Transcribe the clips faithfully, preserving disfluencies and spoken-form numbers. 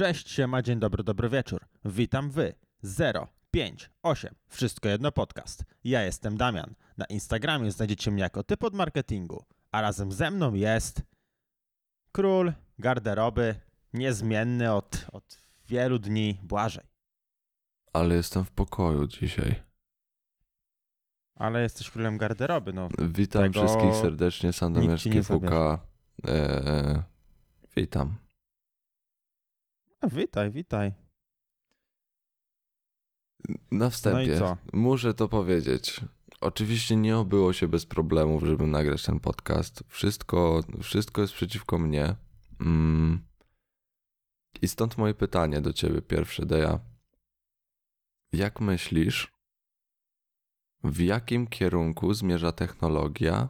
Cześć, siema, dzień dobry, dobry wieczór. Witam wy. zero pięć osiem Wszystko jedno podcast. Ja jestem Damian. Na Instagramie znajdziecie mnie jako typ od marketingu, a razem ze mną jest król garderoby, niezmienny od, od wielu dni, Błażej. Ale jestem w pokoju dzisiaj. Ale jesteś królem garderoby, no. Witam tego... wszystkich serdecznie, Sandomierski, Puka. Eee, witam. A witaj, witaj. Na wstępie no muszę to powiedzieć. Oczywiście nie obyło się bez problemów, żeby nagrać ten podcast. Wszystko, wszystko jest przeciwko mnie. Mm. I stąd moje pytanie do ciebie pierwsze, Deja. Jak myślisz, w jakim kierunku zmierza technologia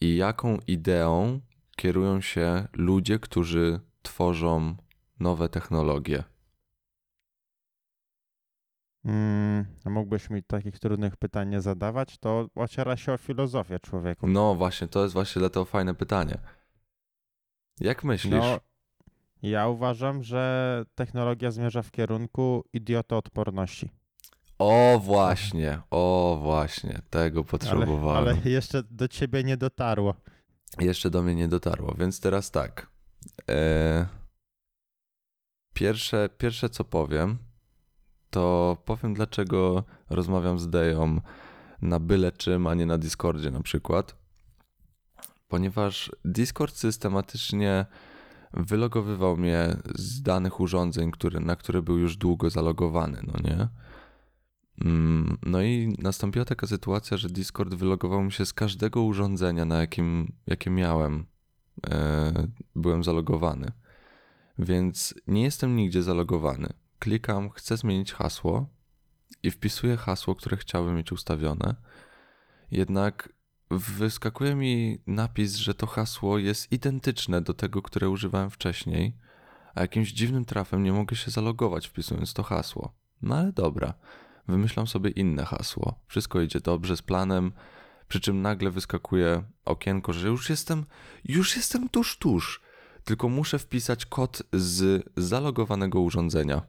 i jaką ideą kierują się ludzie, którzy tworzą nowe technologie? Hmm, mógłbyś mi takich trudnych pytań nie zadawać, to ociera się o filozofię człowieku. No właśnie, to jest właśnie dlatego fajne pytanie. Jak myślisz? No, ja uważam, że technologia zmierza w kierunku idiotoodporności. O właśnie, o właśnie, tego potrzebowałem. Ale, ale jeszcze do ciebie nie dotarło. Jeszcze do mnie nie dotarło, więc teraz tak. Eee, pierwsze, pierwsze co powiem, to powiem dlaczego rozmawiam z Deją na byle czym, a nie na Discordzie na przykład. Ponieważ Discord systematycznie wylogowywał mnie z danych urządzeń, który, na które był już długo zalogowany, no nie? No i nastąpiła taka sytuacja, że Discord wylogował mi się z każdego urządzenia, na jakim, jakie miałem, e, byłem zalogowany. Więc nie jestem nigdzie zalogowany. Klikam, chcę zmienić hasło i wpisuję hasło, które chciałbym mieć ustawione. Jednak wyskakuje mi napis, że to hasło jest identyczne do tego, które używałem wcześniej, a jakimś dziwnym trafem nie mogę się zalogować wpisując to hasło. No ale dobra. Wymyślam sobie inne hasło. Wszystko idzie dobrze z planem, przy czym nagle wyskakuje okienko, że już jestem, już jestem tuż, tuż. Tylko muszę wpisać kod z zalogowanego urządzenia.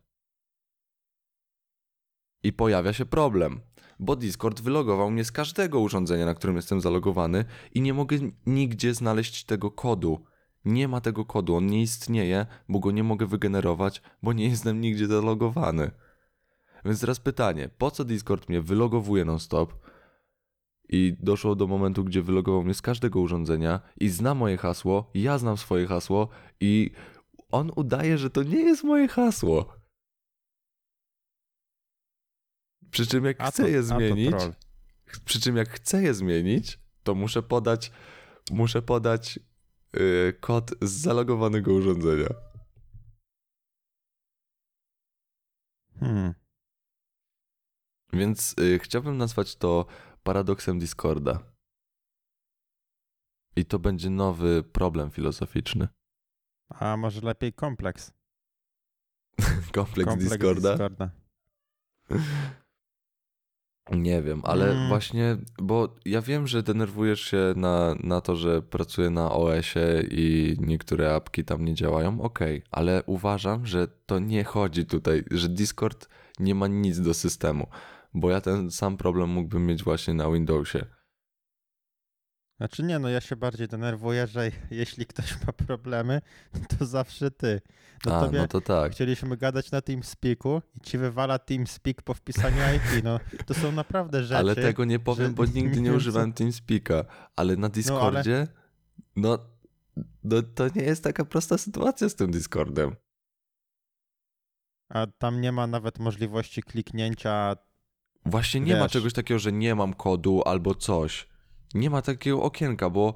I pojawia się problem, bo Discord wylogował mnie z każdego urządzenia, na którym jestem zalogowany i nie mogę nigdzie znaleźć tego kodu. Nie ma tego kodu, on nie istnieje, bo go nie mogę wygenerować, bo nie jestem nigdzie zalogowany. Więc teraz pytanie, po co Discord mnie wylogowuje non-stop i doszło do momentu, gdzie wylogował mnie z każdego urządzenia i zna moje hasło, ja znam swoje hasło i on udaje, że to nie jest moje hasło. Przy czym jak chcę je zmienić, przy czym jak chcę je zmienić, to muszę podać, muszę podać yy, kod z zalogowanego urządzenia. Hmm. Więc y, chciałbym nazwać to paradoksem Discorda. I to będzie nowy problem filozoficzny. A może lepiej kompleks? kompleks, kompleks Discorda? Discorda. Nie wiem, ale hmm. właśnie, bo ja wiem, że denerwujesz się na, na to, że pracuję na O S ie i niektóre apki tam nie działają. Okej, okay, ale uważam, że to nie chodzi tutaj, że Discord nie ma nic do systemu. Bo ja ten sam problem mógłbym mieć właśnie na Windowsie. Znaczy nie, no ja się bardziej denerwuję, że jeśli ktoś ma problemy, to zawsze ty. No, a, tobie no to tak. Chcieliśmy gadać na TeamSpeaku i ci wywala TeamSpeak po wpisaniu I P. No to są naprawdę rzeczy. Ale tego nie powiem, że... bo nigdy nie używałem TeamSpeaka. Ale na Discordzie, no, ale... no, no to nie jest taka prosta sytuacja z tym Discordem. A tam nie ma nawet możliwości kliknięcia... Właśnie nie Wiesz. ma czegoś takiego, że nie mam kodu albo coś. Nie ma takiego okienka, bo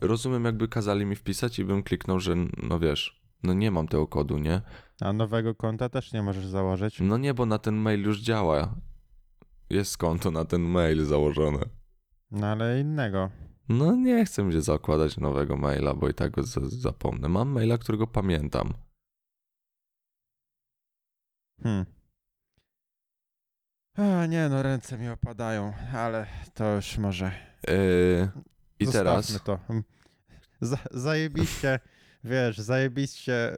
rozumiem, jakby kazali mi wpisać i bym kliknął, że no wiesz, no nie mam tego kodu, nie? A nowego konta też nie możesz założyć? No nie, bo na ten mail już działa. Jest konto na ten mail założone. No ale innego. No nie chcę mi się zakładać nowego maila, bo i tak go z- zapomnę. Mam maila, którego pamiętam. Hmm. A nie, no ręce mi opadają, ale to już może. Yy, I teraz? To. Z- zajebiście, wiesz, zajebiście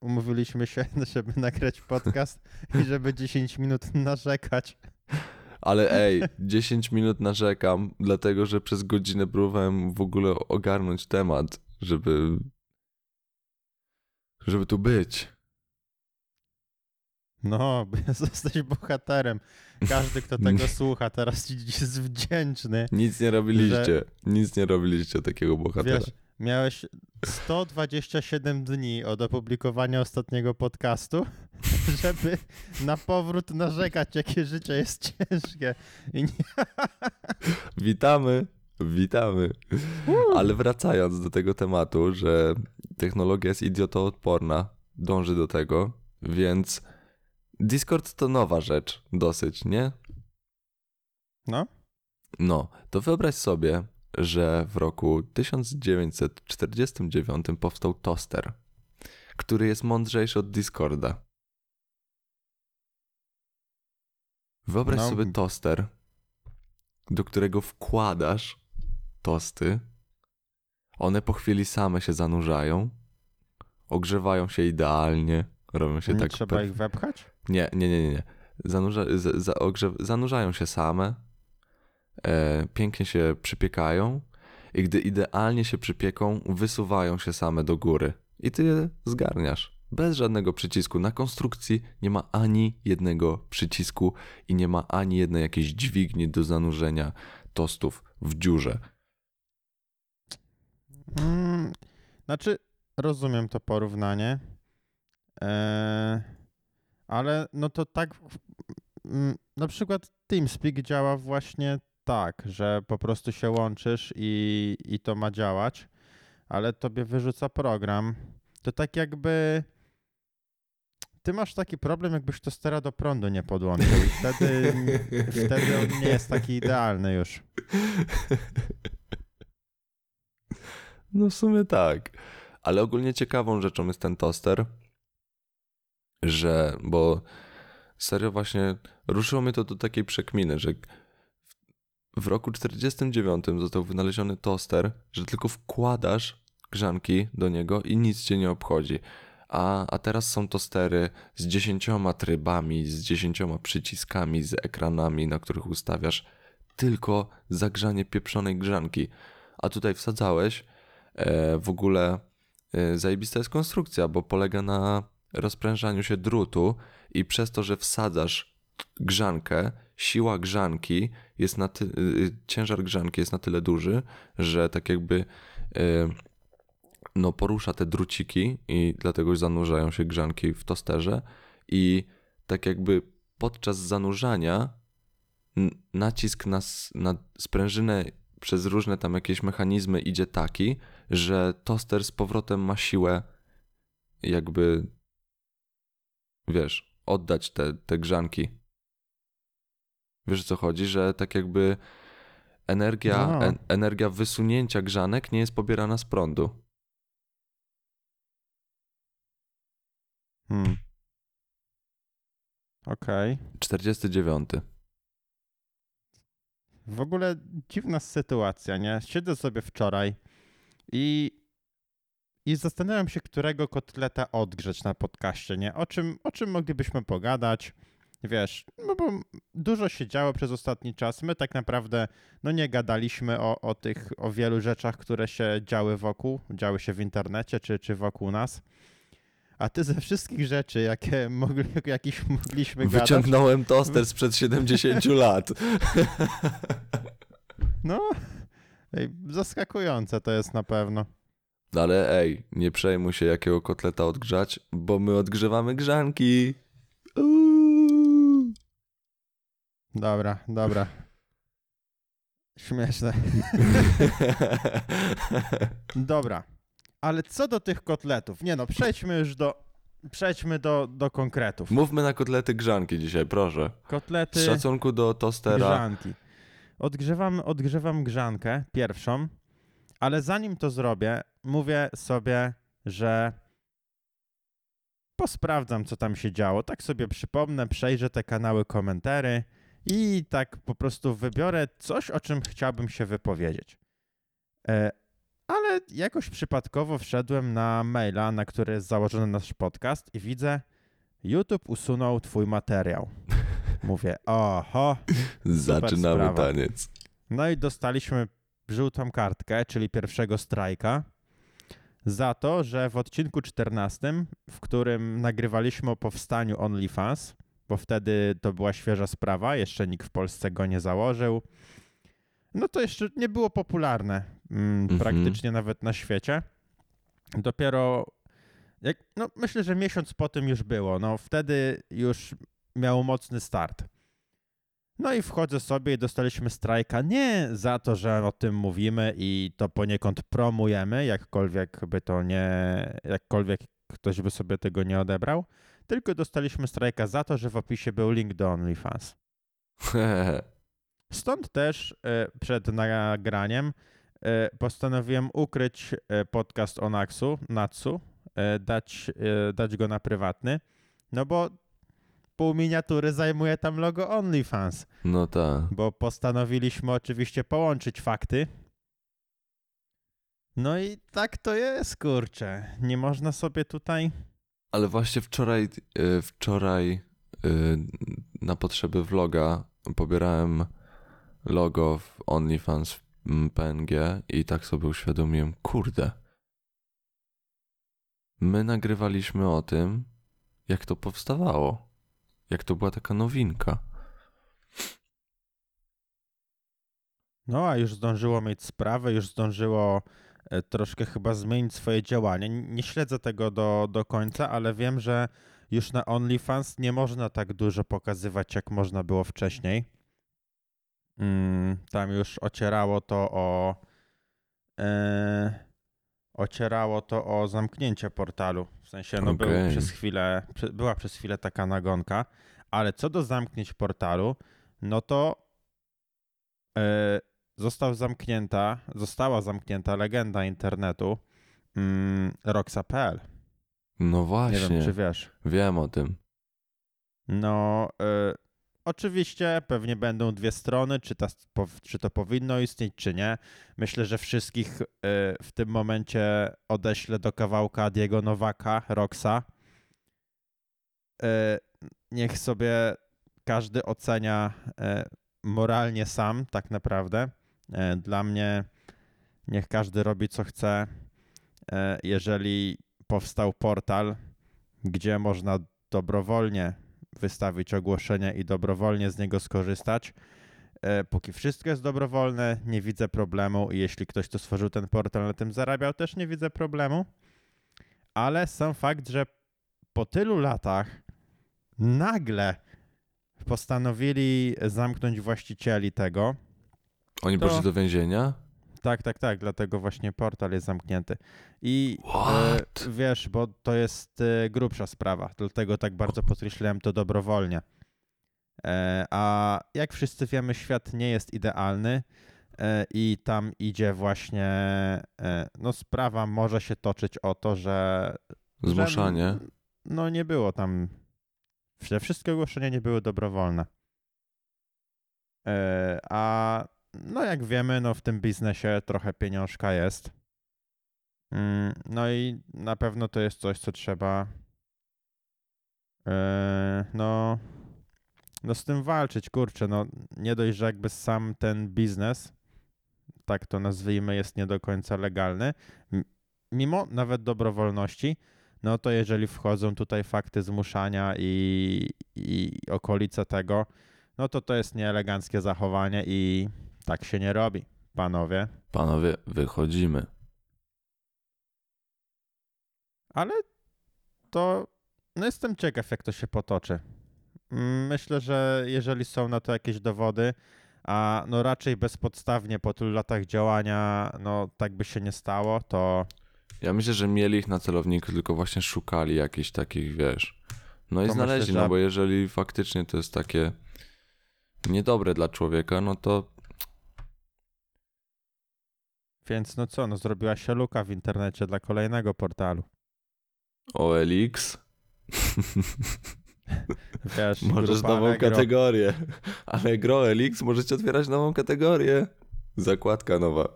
umówiliśmy się, żeby nagrać podcast i żeby dziesięć minut narzekać. Ale ej, dziesięć minut narzekam, dlatego że przez godzinę próbowałem w ogóle ogarnąć temat, żeby żeby tu być. No, jesteś bohaterem. Każdy, kto tego słucha, teraz jest wdzięczny. Nic nie robiliście, że... nic nie robiliście takiego bohatera. Wiesz, miałeś sto dwadzieścia siedem dni od opublikowania ostatniego podcastu, żeby na powrót narzekać, jakie życie jest ciężkie. I nie... Witamy, witamy. Ale wracając do tego tematu, że technologia jest idiotoodporna, dąży do tego, więc Discord to nowa rzecz dosyć, nie? No. No, to wyobraź sobie, że w roku tysiąc dziewięćset czterdziestym dziewiątym powstał toster, który jest mądrzejszy od Discorda. Wyobraź no. sobie toster, do którego wkładasz tosty, one po chwili same się zanurzają, ogrzewają się idealnie, robią się nie tak... trzeba pe... ich wepchać? Nie, nie, nie, nie. Zanurza... Z, za, ogrze... Zanurzają się same, e, pięknie się przypiekają i gdy idealnie się przypieką, wysuwają się same do góry i ty je zgarniasz. Bez żadnego przycisku. Na konstrukcji nie ma ani jednego przycisku i nie ma ani jednej jakiejś dźwigni do zanurzenia tostów w dziurze. Hmm, znaczy, rozumiem to porównanie, eee, ale no to tak, na przykład TeamSpeak działa właśnie tak, że po prostu się łączysz i, i to ma działać, ale tobie wyrzuca program. To tak jakby ty masz taki problem, jakbyś to stera do prądu nie podłączył i wtedy, wtedy on nie jest taki idealny już. No w sumie tak. Ale ogólnie ciekawą rzeczą jest ten toster, że, bo serio właśnie ruszyło mnie to do takiej przekminy, że w roku czterdziestym dziewiątym został wynaleziony toster, że tylko wkładasz grzanki do niego i nic cię nie obchodzi. A, a teraz są tostery z dziesięcioma trybami, z dziesięcioma przyciskami, z ekranami, na których ustawiasz tylko zagrzanie pieprzonej grzanki. A tutaj wsadzałeś e, w ogóle e, zajebista jest konstrukcja, bo polega na rozprężaniu się drutu i przez to, że wsadzasz grzankę, siła grzanki jest na ty- e, ciężar grzanki jest na tyle duży, że tak jakby e, no porusza te druciki i dlatego zanurzają się grzanki w tosterze i tak jakby podczas zanurzania n- nacisk na, s- na sprężynę przez różne tam jakieś mechanizmy idzie taki, że toster z powrotem ma siłę jakby, wiesz, oddać te, te grzanki. Wiesz o co chodzi? Że tak jakby energia, no. en- energia wysunięcia grzanek nie jest pobierana z prądu. Hmm. Okej. Okay. czterdziesty dziewiąty. W ogóle dziwna sytuacja, nie? Siedzę sobie wczoraj i, i zastanawiam się, którego kotleta odgrzeć na podcaście, nie? O czym, o czym moglibyśmy pogadać, wiesz, no bo dużo się działo przez ostatni czas. My tak naprawdę, no nie gadaliśmy o, o tych, o wielu rzeczach, które się działy wokół, działy się w internecie czy, czy wokół nas. A ty ze wszystkich rzeczy, jakie mogli, jakich mogliśmy gadać... Wyciągnąłem toster sprzed siedemdziesięciu lat. No, ej, zaskakujące to jest na pewno. Ale ej, nie przejmuj się, jakiego kotleta odgrzać, bo my odgrzewamy grzanki. Uuu. Dobra, dobra. Śmieszne. Dobra. Ale co do tych kotletów? Nie no, przejdźmy już do, przejdźmy do, do konkretów. Mówmy na kotlety grzanki dzisiaj, proszę. Kotlety... Z szacunku do tostera. Grzanki. Odgrzewam, odgrzewam grzankę pierwszą, ale zanim to zrobię, mówię sobie, że posprawdzam, co tam się działo. Tak sobie przypomnę, przejrzę te kanały komentary i tak po prostu wybiorę coś, o czym chciałbym się wypowiedzieć. E- ale jakoś przypadkowo wszedłem na maila, na który jest założony nasz podcast i widzę, YouTube usunął twój materiał. Mówię, oho. Zaczynamy sprawa. Taniec. No i dostaliśmy żółtą kartkę, czyli pierwszego strajka, za to, że w odcinku czternastym, w którym nagrywaliśmy o powstaniu OnlyFans, bo wtedy to była świeża sprawa, jeszcze nikt w Polsce go nie założył, no to jeszcze nie było popularne mm, mm-hmm. praktycznie nawet na świecie. Dopiero, jak, no myślę, że miesiąc po tym już było, no wtedy już miało mocny start. No i wchodzę sobie i dostaliśmy strajka nie za to, że o tym mówimy i to poniekąd promujemy, jakkolwiek by to nie, jakkolwiek ktoś by sobie tego nie odebrał, tylko dostaliśmy strajka za to, że w opisie był link do OnlyFans. Stąd też przed nagraniem postanowiłem ukryć podcast o Naksu, Natsu, dać, dać go na prywatny, no bo pół miniatury zajmuje tam logo OnlyFans. No tak. Bo postanowiliśmy oczywiście połączyć fakty. No i tak to jest, kurczę. Nie można sobie tutaj... Ale właśnie wczoraj, wczoraj na potrzeby vloga pobierałem logo w OnlyFans w P N G i tak sobie uświadomiłem, kurde, my nagrywaliśmy o tym, jak to powstawało. Jak to była taka nowinka. No a już zdążyło mieć sprawę, już zdążyło troszkę chyba zmienić swoje działanie. Nie śledzę tego do, do końca, ale wiem, że już na OnlyFans nie można tak dużo pokazywać, jak można było wcześniej. Mm, tam już ocierało to o... Yy... Ocierało to o zamknięcie portalu. W sensie, no okay. był przez chwilę, była przez chwilę taka nagonka, ale co do zamknięć portalu, no to yy, został zamknięta, została zamknięta legenda internetu yy, Roksa kropka pe el. No właśnie. Nie wiem, czy wiesz. Wiem o tym. No, yy, oczywiście pewnie będą dwie strony, czy, ta, czy to powinno istnieć, czy nie. Myślę, że wszystkich w tym momencie odeślę do kawałka Diego Nowaka, Roksa. Niech sobie każdy ocenia moralnie sam, tak naprawdę. Dla mnie niech każdy robi, co chce. Jeżeli powstał portal, gdzie można dobrowolnie wystawić ogłoszenie i dobrowolnie z niego skorzystać. Póki wszystko jest dobrowolne, nie widzę problemu i jeśli ktoś, kto stworzył ten portal, na tym zarabiał, też nie widzę problemu. Ale sam fakt, że po tylu latach nagle postanowili zamknąć właścicieli tego. Oni poszli do więzienia? Tak, tak, tak, dlatego właśnie portal jest zamknięty. I e, wiesz, bo to jest e, grubsza sprawa, dlatego tak bardzo podkreślałem to dobrowolnie. E, a jak wszyscy wiemy, świat nie jest idealny e, i tam idzie właśnie, e, no sprawa może się toczyć o to, że... Zmuszanie. Że, no nie było tam, że wszystkie ogłoszenia nie były dobrowolne. E, a... No jak wiemy, no w tym biznesie trochę pieniążka jest. No i na pewno to jest coś, co trzeba no, no z tym walczyć, kurczę. No nie dość, że jakby sam ten biznes, tak to nazwijmy, jest nie do końca legalny. Mimo nawet dobrowolności, no to jeżeli wchodzą tutaj fakty zmuszania i, i okolice tego, no to to jest nieeleganckie zachowanie i tak się nie robi, panowie. Panowie, wychodzimy. Ale to... No jestem ciekaw, jak to się potoczy. Myślę, że jeżeli są na to jakieś dowody, a no raczej bezpodstawnie po tylu latach działania, no tak by się nie stało, to... Ja myślę, że mieli ich na celowniku, tylko właśnie szukali jakichś takich, wiesz... No i znaleźli, myślę, że... no bo jeżeli faktycznie to jest takie niedobre dla człowieka, no to... Więc no co, no zrobiła się luka w internecie dla kolejnego portalu. O L X? Wiesz, możesz nową Allegro. Kategorię. Allegro, O L X, możecie otwierać nową kategorię. Zakładka nowa.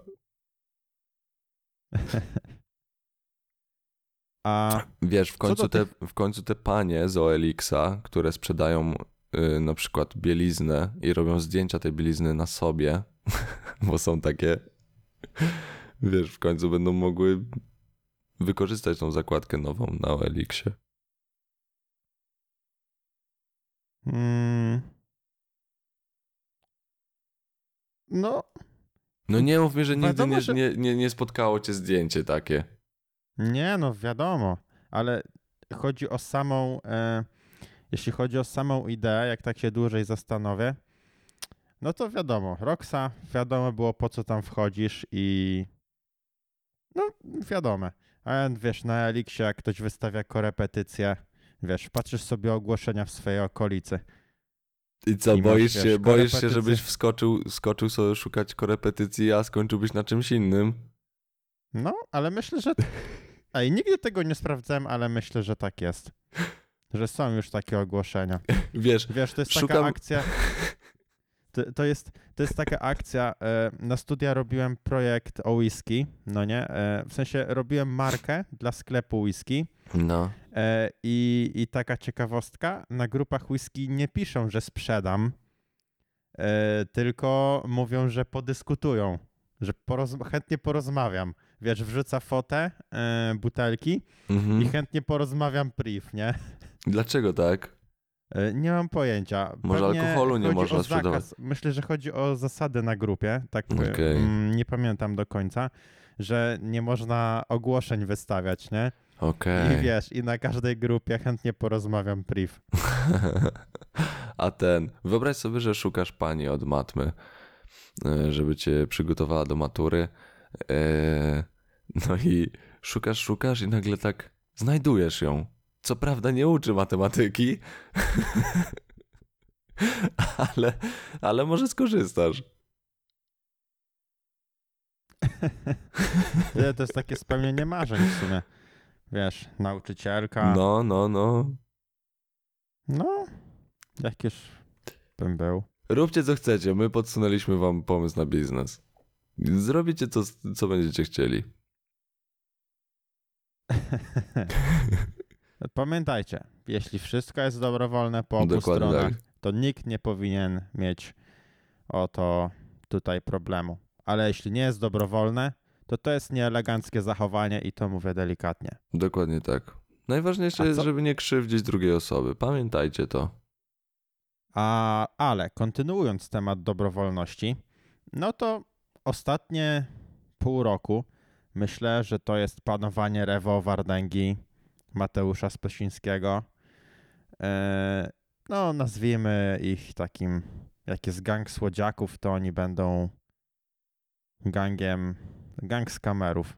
A wiesz, w końcu, te, tych... w końcu te panie z O L X a, które sprzedają yy, na przykład bieliznę i robią zdjęcia tej bielizny na sobie, bo są takie, wiesz, w końcu będą mogły wykorzystać tą zakładkę nową na O L X ie. Hmm. No. No nie mów mi, że nigdy wiadomo, nie, że... Nie, nie, nie spotkało cię zdjęcie takie. Nie, no wiadomo, ale chodzi o samą, e, jeśli chodzi o samą ideę, jak tak się dłużej zastanowię, no to wiadomo, Roksa, wiadomo było, po co tam wchodzisz i no wiadome. A wiesz, na Elixie jak ktoś wystawia korepetycję, wiesz, patrzysz sobie ogłoszenia w swojej okolicy. I co, I boisz masz, się, wiesz, boisz się, żebyś wskoczył, wskoczył sobie szukać korepetycji, a skończyłbyś na czymś innym? No, ale myślę, że... Ej, nigdy tego nie sprawdzałem, ale myślę, że tak jest. Że są już takie ogłoszenia. Wiesz, Wiesz to jest szukam... taka akcja... To, to, jest, to jest taka akcja... Na studia robiłem projekt o whisky, no nie? W sensie robiłem markę dla sklepu whisky. No. I, i taka ciekawostka, na grupach whisky nie piszą, że sprzedam, tylko mówią, że podyskutują, że poroz- chętnie porozmawiam. Wiesz, wrzuca fotę yy, butelki mhm. i chętnie porozmawiam priv, nie? Dlaczego tak? Yy, nie mam pojęcia. Może pewnie alkoholu nie można sprzedawać. Myślę, że chodzi o zasady na grupie, tak okay. yy, nie pamiętam do końca, że nie można ogłoszeń wystawiać, nie? Okay. I wiesz, i na każdej grupie chętnie porozmawiam priv. A ten, wyobraź sobie, że szukasz pani od matmy, żeby cię przygotowała do matury. No i szukasz, szukasz i nagle tak znajdujesz ją. Co prawda nie uczy matematyki, ale, ale może skorzystasz. To jest takie spełnienie marzeń w sumie. Wiesz, nauczycielka. No, no, no. No, jak już bym był. Róbcie co chcecie, my podsunęliśmy wam pomysł na biznes. Zrobicie to, co będziecie chcieli. Pamiętajcie, jeśli wszystko jest dobrowolne po obu Dokładnie stronach, tak. to nikt nie powinien mieć o to tutaj problemu. Ale jeśli nie jest dobrowolne, to to jest nieeleganckie zachowanie i to mówię delikatnie. Dokładnie tak. Najważniejsze A jest, co? żeby nie krzywdzić drugiej osoby. Pamiętajcie to. A, ale kontynuując temat dobrowolności, no to ostatnie pół roku myślę, że to jest panowanie Rewo Wardęgi, Mateusza Spośińskiego. E, no nazwijmy ich takim, jak jest gang słodziaków, to oni będą gangiem, gang skamerów.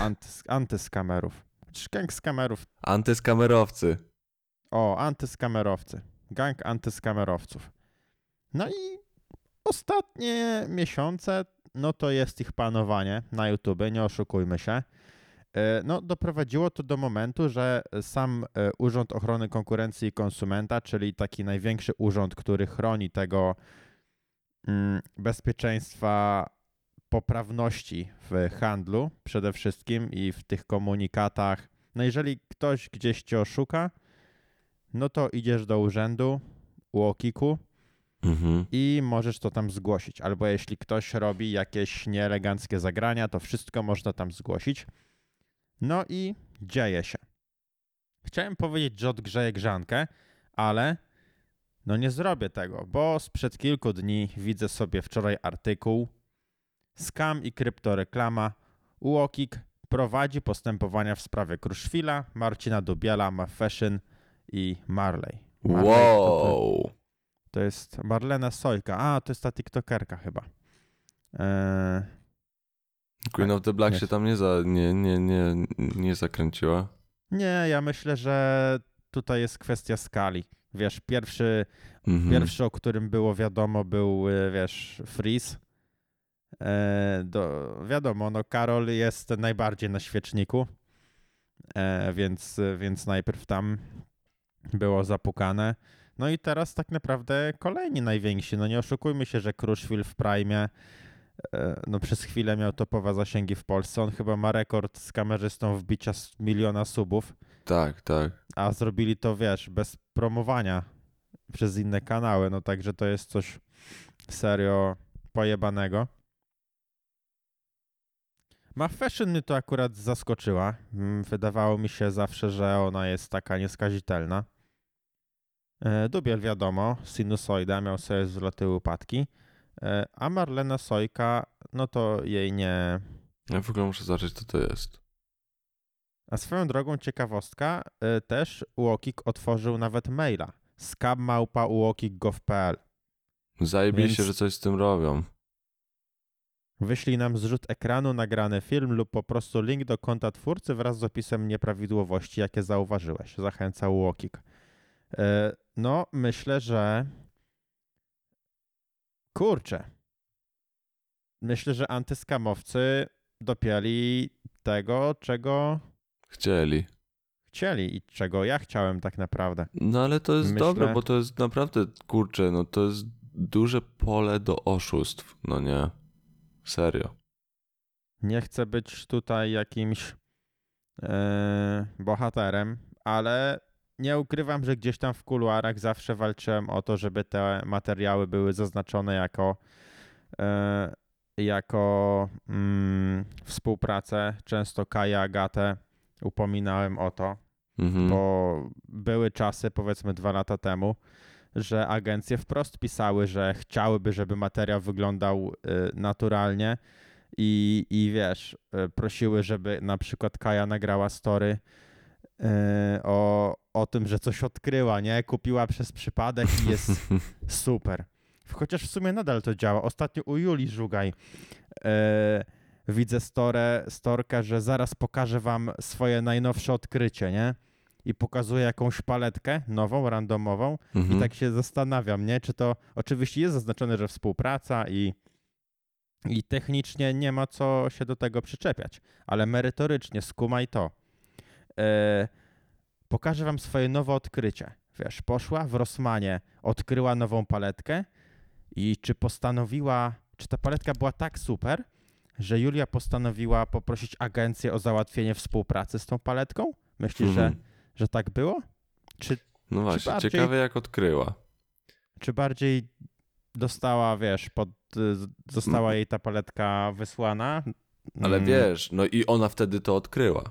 Antys, antyskamerów. Czy gang skamerów? Antyskamerowcy. O, antyskamerowcy. Gang antyskamerowców. No i ostatnie miesiące, no to jest ich panowanie na YouTube, nie oszukujmy się. No doprowadziło to do momentu, że sam Urząd Ochrony Konkurencji i Konsumenta, czyli taki największy urząd, który chroni tego bezpieczeństwa, poprawności w handlu przede wszystkim i w tych komunikatach. No jeżeli ktoś gdzieś cię oszuka, no to idziesz do urzędu U O Kiku mhm. i możesz to tam zgłosić. Albo jeśli ktoś robi jakieś nieeleganckie zagrania, to wszystko można tam zgłosić. No i dzieje się. Chciałem powiedzieć, że odgrzeję grzankę, ale no nie zrobię tego, bo sprzed kilku dni widzę sobie wczoraj artykuł Scam i kryptoreklama. U O Kik prowadzi postępowania w sprawie Kruszwila, Marcina Dubiela, ma Fashion i Marley. Marley wow! To, to jest Marlena Sojka. A, to jest ta TikTokerka chyba. Eee... Queen of the Black nie. się tam nie, za, nie, nie, nie, nie zakręciła? Nie, ja myślę, że tutaj jest kwestia skali. Wiesz, pierwszy, mhm. pierwszy o którym było wiadomo, był, wiesz, Freeze. Eee, do, wiadomo, no Karol jest najbardziej na świeczniku, eee, więc, więc najpierw tam było zapukane. No i teraz tak naprawdę kolejni najwięksi. No nie oszukujmy się, że Kruszwil w Prime, no przez chwilę miał topowe zasięgi w Polsce. On chyba ma rekord z kamerzystą wbicia miliona subów. Tak, tak. A zrobili to, wiesz, bez promowania przez inne kanały, no także to jest coś serio pojebanego. Ma Fashion mnie to akurat zaskoczyła. Wydawało mi się zawsze, że ona jest taka nieskazitelna. Dubiel wiadomo, sinusoida, miał sobie zloty upadki. A Marlena Sojka, no to jej nie... Ja w ogóle muszę zobaczyć, co to jest. A swoją drogą ciekawostka, też UOKiK otworzył nawet maila. skab małpa uokik kropka gov kropka pl. Zajebiście, więc... że coś z tym robią. Wyślij nam zrzut ekranu, nagrany film lub po prostu link do konta twórcy wraz z opisem nieprawidłowości, jakie zauważyłeś. Zachęca UOKiK. No, myślę, że... Kurczę. Myślę, że antyskamowcy dopięli tego, czego... Chcieli. Chcieli i czego ja chciałem tak naprawdę. No ale to jest myślę... dobre, bo to jest naprawdę, kurczę, no to jest duże pole do oszustw, no nie... Serio. Nie chcę być tutaj jakimś yy, bohaterem, ale nie ukrywam, że gdzieś tam w kuluarach zawsze walczyłem o to, żeby te materiały były zaznaczone jako, yy, jako yy, współpracę. Często Kaję, Agatę upominałem o to, mhm. bo były czasy, powiedzmy dwa lata temu, że agencje wprost pisały, że chciałyby, żeby materiał wyglądał naturalnie i, i wiesz, prosiły, żeby na przykład Kaja nagrała story o, o tym, że coś odkryła, nie? Kupiła przez przypadek i jest super. Chociaż w sumie nadal to działa. Ostatnio u Julii Żugaj widzę storę, storkę, że zaraz pokażę wam swoje najnowsze odkrycie, nie? I pokazuje jakąś paletkę nową, randomową mhm. i tak się zastanawiam, nie? Czy to oczywiście jest zaznaczone, że współpraca i, i technicznie nie ma co się do tego przyczepiać, ale merytorycznie skumaj to. E, pokażę wam swoje nowe odkrycie. Wiesz, poszła w Rossmanie, odkryła nową paletkę i czy postanowiła, czy ta paletka była tak super, że Julia postanowiła poprosić agencję o załatwienie współpracy z tą paletką? Myślisz, mhm. że Że tak było? Czy, no właśnie, czy bardziej, ciekawe jak odkryła. Czy bardziej dostała, wiesz, pod, została no. jej ta paletka wysłana? Ale mm. wiesz, no i ona wtedy to odkryła.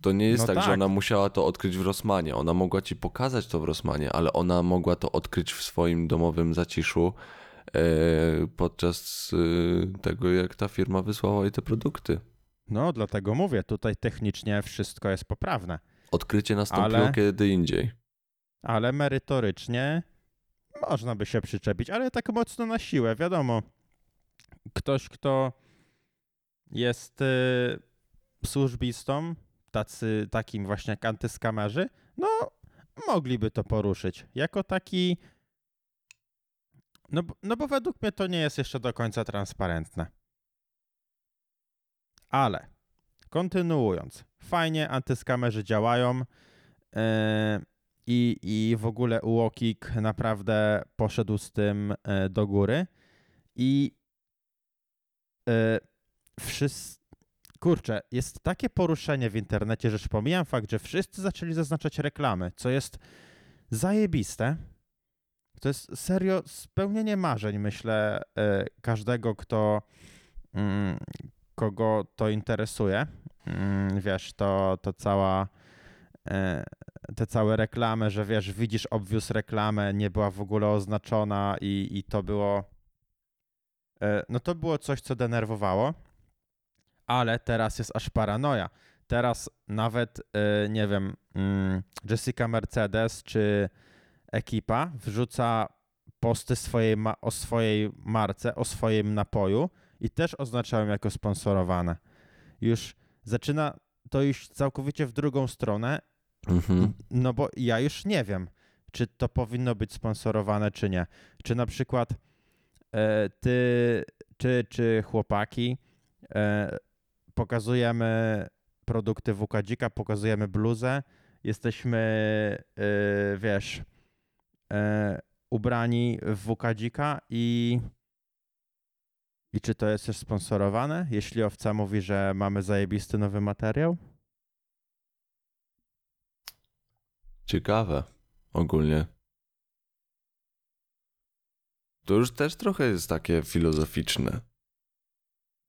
To nie jest no tak, tak, że ona musiała to odkryć w Rossmanie. Ona mogła ci pokazać to w Rossmanie, ale ona mogła to odkryć w swoim domowym zaciszu e, podczas e, tego, jak ta firma wysłała jej te produkty. No, dlatego mówię, tutaj technicznie wszystko jest poprawne. Odkrycie nastąpiło ale, kiedy indziej. Ale merytorycznie można by się przyczepić, ale tak mocno na siłę. Wiadomo, ktoś, kto jest y, służbistą, tacy, takim właśnie jak antyskamerzy, no mogliby to poruszyć. Jako taki... No, no bo według mnie to nie jest jeszcze do końca transparentne. Ale kontynuując. Fajnie, antyskamerzy działają yy, i, i w ogóle UOKiK naprawdę poszedł z tym yy, do góry i yy, wszyscy... Kurczę, jest takie poruszenie w internecie, że pomijam fakt, że wszyscy zaczęli zaznaczać reklamy, co jest zajebiste. To jest serio spełnienie marzeń, myślę, yy, każdego, kto... Yy, kogo to interesuje. Wiesz, to, to cała te całe reklamy, że wiesz, widzisz obvious reklamę, nie była w ogóle oznaczona i, i to było no to było coś, co denerwowało, ale teraz jest aż paranoja. Teraz nawet, nie wiem, Jessica Mercedes czy ekipa wrzuca posty swojej ma- o swojej marce, o swoim napoju i też oznaczałem jako sponsorowane. Już zaczyna to już całkowicie w drugą stronę, mhm. no bo ja już nie wiem, czy to powinno być sponsorowane, czy nie. Czy na przykład e, ty, czy, czy chłopaki e, pokazujemy produkty WKdzika, pokazujemy bluzę, jesteśmy, e, wiesz, e, ubrani w WKdzika i... I czy to jest też sponsorowane, jeśli Owca mówi, że mamy zajebisty nowy materiał? Ciekawe ogólnie. To już też trochę jest takie filozoficzne.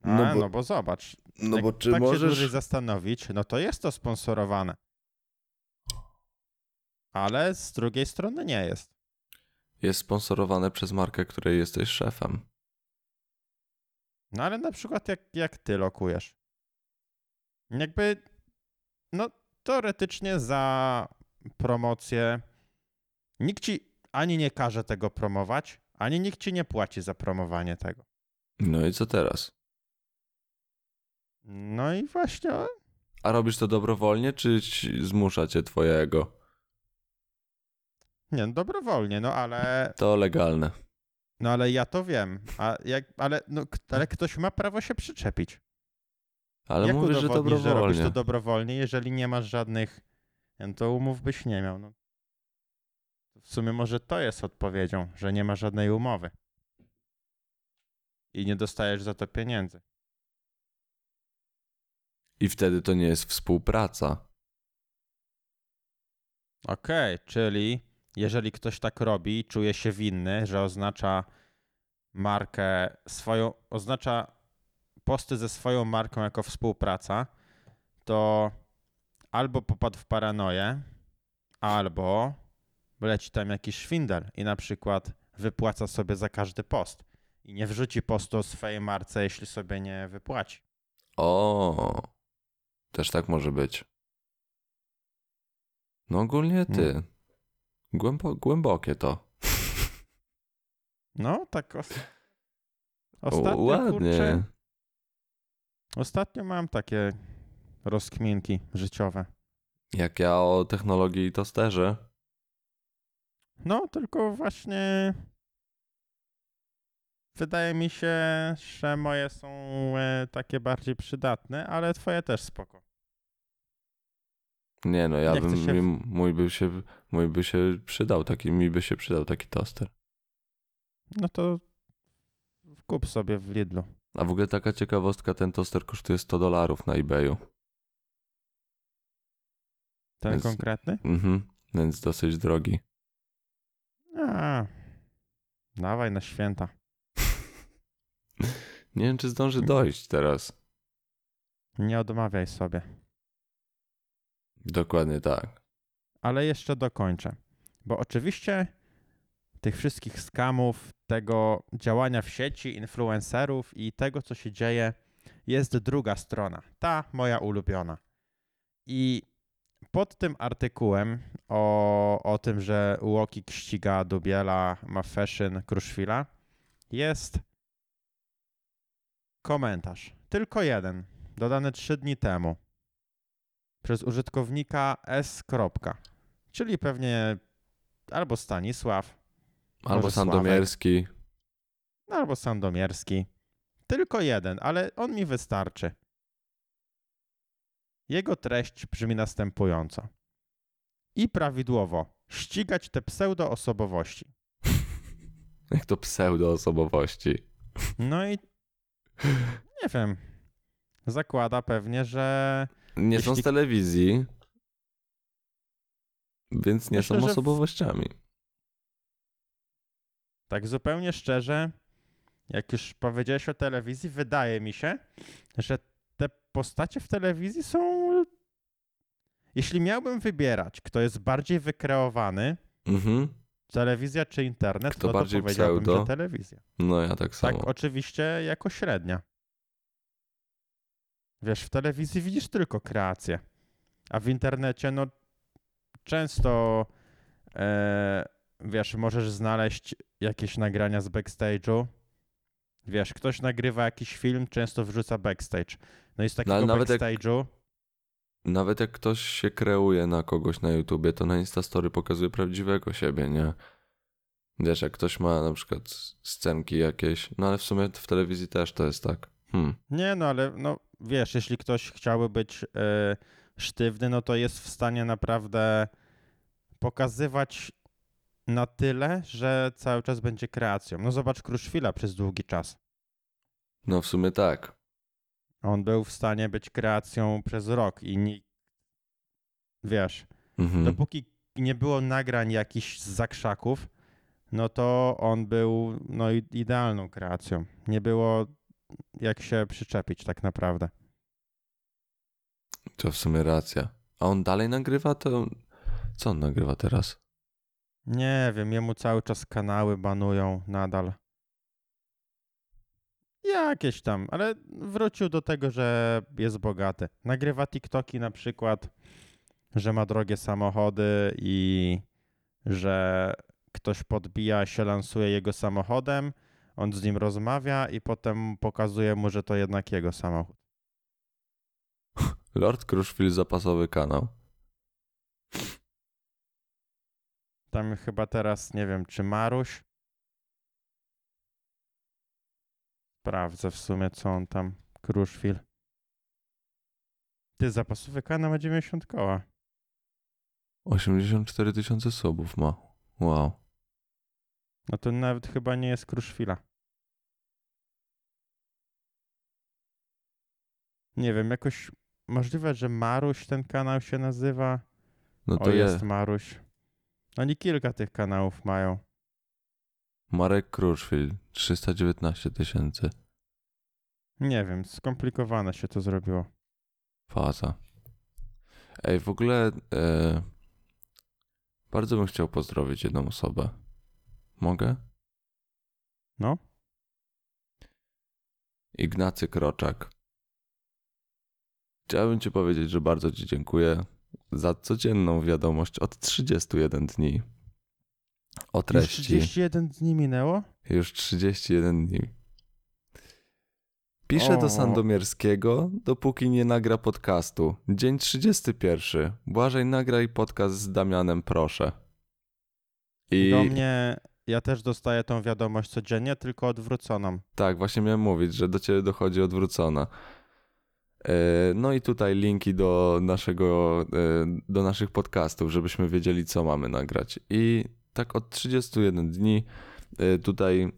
No, A, bo, no bo zobacz, no jak bo czy tak możesz... się dłużej zastanowić, no to jest to sponsorowane. Ale z drugiej strony nie jest. Jest sponsorowane przez markę, której jesteś szefem. No ale na przykład jak, jak ty lokujesz. Jakby, no teoretycznie za promocję nikt ci ani nie każe tego promować, ani nikt ci nie płaci za promowanie tego. No i co teraz? No i właśnie. A robisz to dobrowolnie, czy zmusza cię twojego? Nie, no dobrowolnie, no ale... To legalne. No ale ja to wiem, a jak, ale, no, ale ktoś ma prawo się przyczepić. Ale jak mówisz, że dobrowolnie. Że robisz to dobrowolnie, jeżeli nie masz żadnych... To umów byś nie miał. No. W sumie może to jest odpowiedzią, że nie ma żadnej umowy. I nie dostajesz za to pieniędzy. I wtedy to nie jest współpraca. Okej, okay, czyli jeżeli ktoś tak robi i czuje się winny, że oznacza markę swoją, oznacza posty ze swoją marką jako współpraca, to albo popadł w paranoję, albo leci tam jakiś szwindel i na przykład wypłaca sobie za każdy post i nie wrzuci postu o swojej marce, jeśli sobie nie wypłaci. O, też tak może być. No ogólnie ty. No. Głębo, głębokie to. No, tak os- ostatnio, ładnie. Kurczę, ostatnio mam takie rozkminki życiowe. Jak ja o technologii i tosterze? No, tylko właśnie wydaje mi się, że moje są takie bardziej przydatne, ale twoje też spoko. Nie no, ja nie bym, się... mi, mój, by się, mój by się przydał taki, mi by się przydał taki toster. No to kup sobie w Lidlu. A w ogóle taka ciekawostka, ten toster kosztuje sto dolarów na eBayu. Ten więc, konkretny? Mhm, więc dosyć drogi. A, dawaj na święta. Nie wiem, czy zdąży dojść teraz. Nie odmawiaj sobie. Dokładnie tak. Ale jeszcze dokończę. Bo oczywiście tych wszystkich skamów, tego działania w sieci, influencerów i tego, co się dzieje, jest druga strona. Ta moja ulubiona. I pod tym artykułem o, o tym, że UOKiK ściga Dubiela, ma Fashion, Kruszwila, jest komentarz. Tylko jeden, dodany trzy dni temu przez użytkownika S. Czyli pewnie albo Stanisław, albo Sandomierski. Albo Sandomierski. Tylko jeden, ale on mi wystarczy. Jego treść brzmi następująco. I prawidłowo ścigać te pseudoosobowości. Jak to pseudoosobowości? No i nie wiem. Zakłada pewnie, że... Nie jeśli... są z telewizji, więc nie Myślę, są osobowościami. W... Tak zupełnie szczerze, jak już powiedziałeś o telewizji, wydaje mi się, że te postacie w telewizji są... Jeśli miałbym wybierać, kto jest bardziej wykreowany, mhm. telewizja czy internet, kto no to bardziej powiedziałbym, pseudo? Że telewizja. No ja tak samo. Tak oczywiście jako średnia. Wiesz, w telewizji widzisz tylko kreację, a w internecie no często e, wiesz, możesz znaleźć jakieś nagrania z backstage'u. Wiesz, ktoś nagrywa jakiś film, często wrzuca backstage. No i z takiego no, nawet backstage'u... Jak, nawet jak ktoś się kreuje na kogoś na YouTubie, to na Instastory pokazuje prawdziwego siebie, nie? Wiesz, jak ktoś ma na przykład scenki jakieś, no ale w sumie w telewizji też to jest tak. Hmm. Nie, no ale no wiesz, jeśli ktoś chciałby być y, sztywny, no to jest w stanie naprawdę pokazywać na tyle, że cały czas będzie kreacją. No zobacz Kruszwila przez długi czas. No w sumie tak. On był w stanie być kreacją przez rok i nie, wiesz, mhm. dopóki nie było nagrań jakichś zza krzaków, no to on był no, idealną kreacją. Nie było jak się przyczepić tak naprawdę. To w sumie racja. A on dalej nagrywa? To co on nagrywa teraz? Nie wiem, jemu cały czas kanały banują nadal. Jakieś tam, ale wrócił do tego, że jest bogaty. Nagrywa TikToki na przykład, że ma drogie samochody i że ktoś podbija, się lansuje jego samochodem, on z nim rozmawia i potem pokazuje mu, że to jednak jego samochód. Lord Kruszwil zapasowy kanał. Tam chyba teraz, nie wiem, czy Maruś? Sprawdzę w sumie, co on tam, Kruszwil. Ty, zapasowy kanał ma dziewięćdziesiąt koła. osiemdziesiąt cztery tysiące subów ma. Wow. No to nawet chyba nie jest Kruszwila. Nie wiem, jakoś możliwe, że Maruś ten kanał się nazywa. No to o, jest je. Maruś. Oni kilka tych kanałów mają. Marek Kruszwil, trzysta dziewiętnaście tysięcy. Nie wiem, skomplikowane się to zrobiło. Faza. Ej, w ogóle e, bardzo bym chciał pozdrowić jedną osobę. Mogę? No. Ignacy Kroczak. Chciałbym ci powiedzieć, że bardzo ci dziękuję za codzienną wiadomość od trzydziestu jeden dni. O treści. Już trzydzieści jeden dni minęło? Już trzydzieści jeden dni. Piszę o. do Sandomierskiego, dopóki nie nagra podcastu. Dzień trzydziesty pierwszy. Błażej, nagraj podcast z Damianem, proszę. I do mnie, ja też dostaję tą wiadomość codziennie, tylko odwróconą. Tak, właśnie miałem mówić, że do ciebie dochodzi odwrócona. No i tutaj linki do naszego, do naszych podcastów, żebyśmy wiedzieli, co mamy nagrać. I tak od trzydziestu jeden dni tutaj,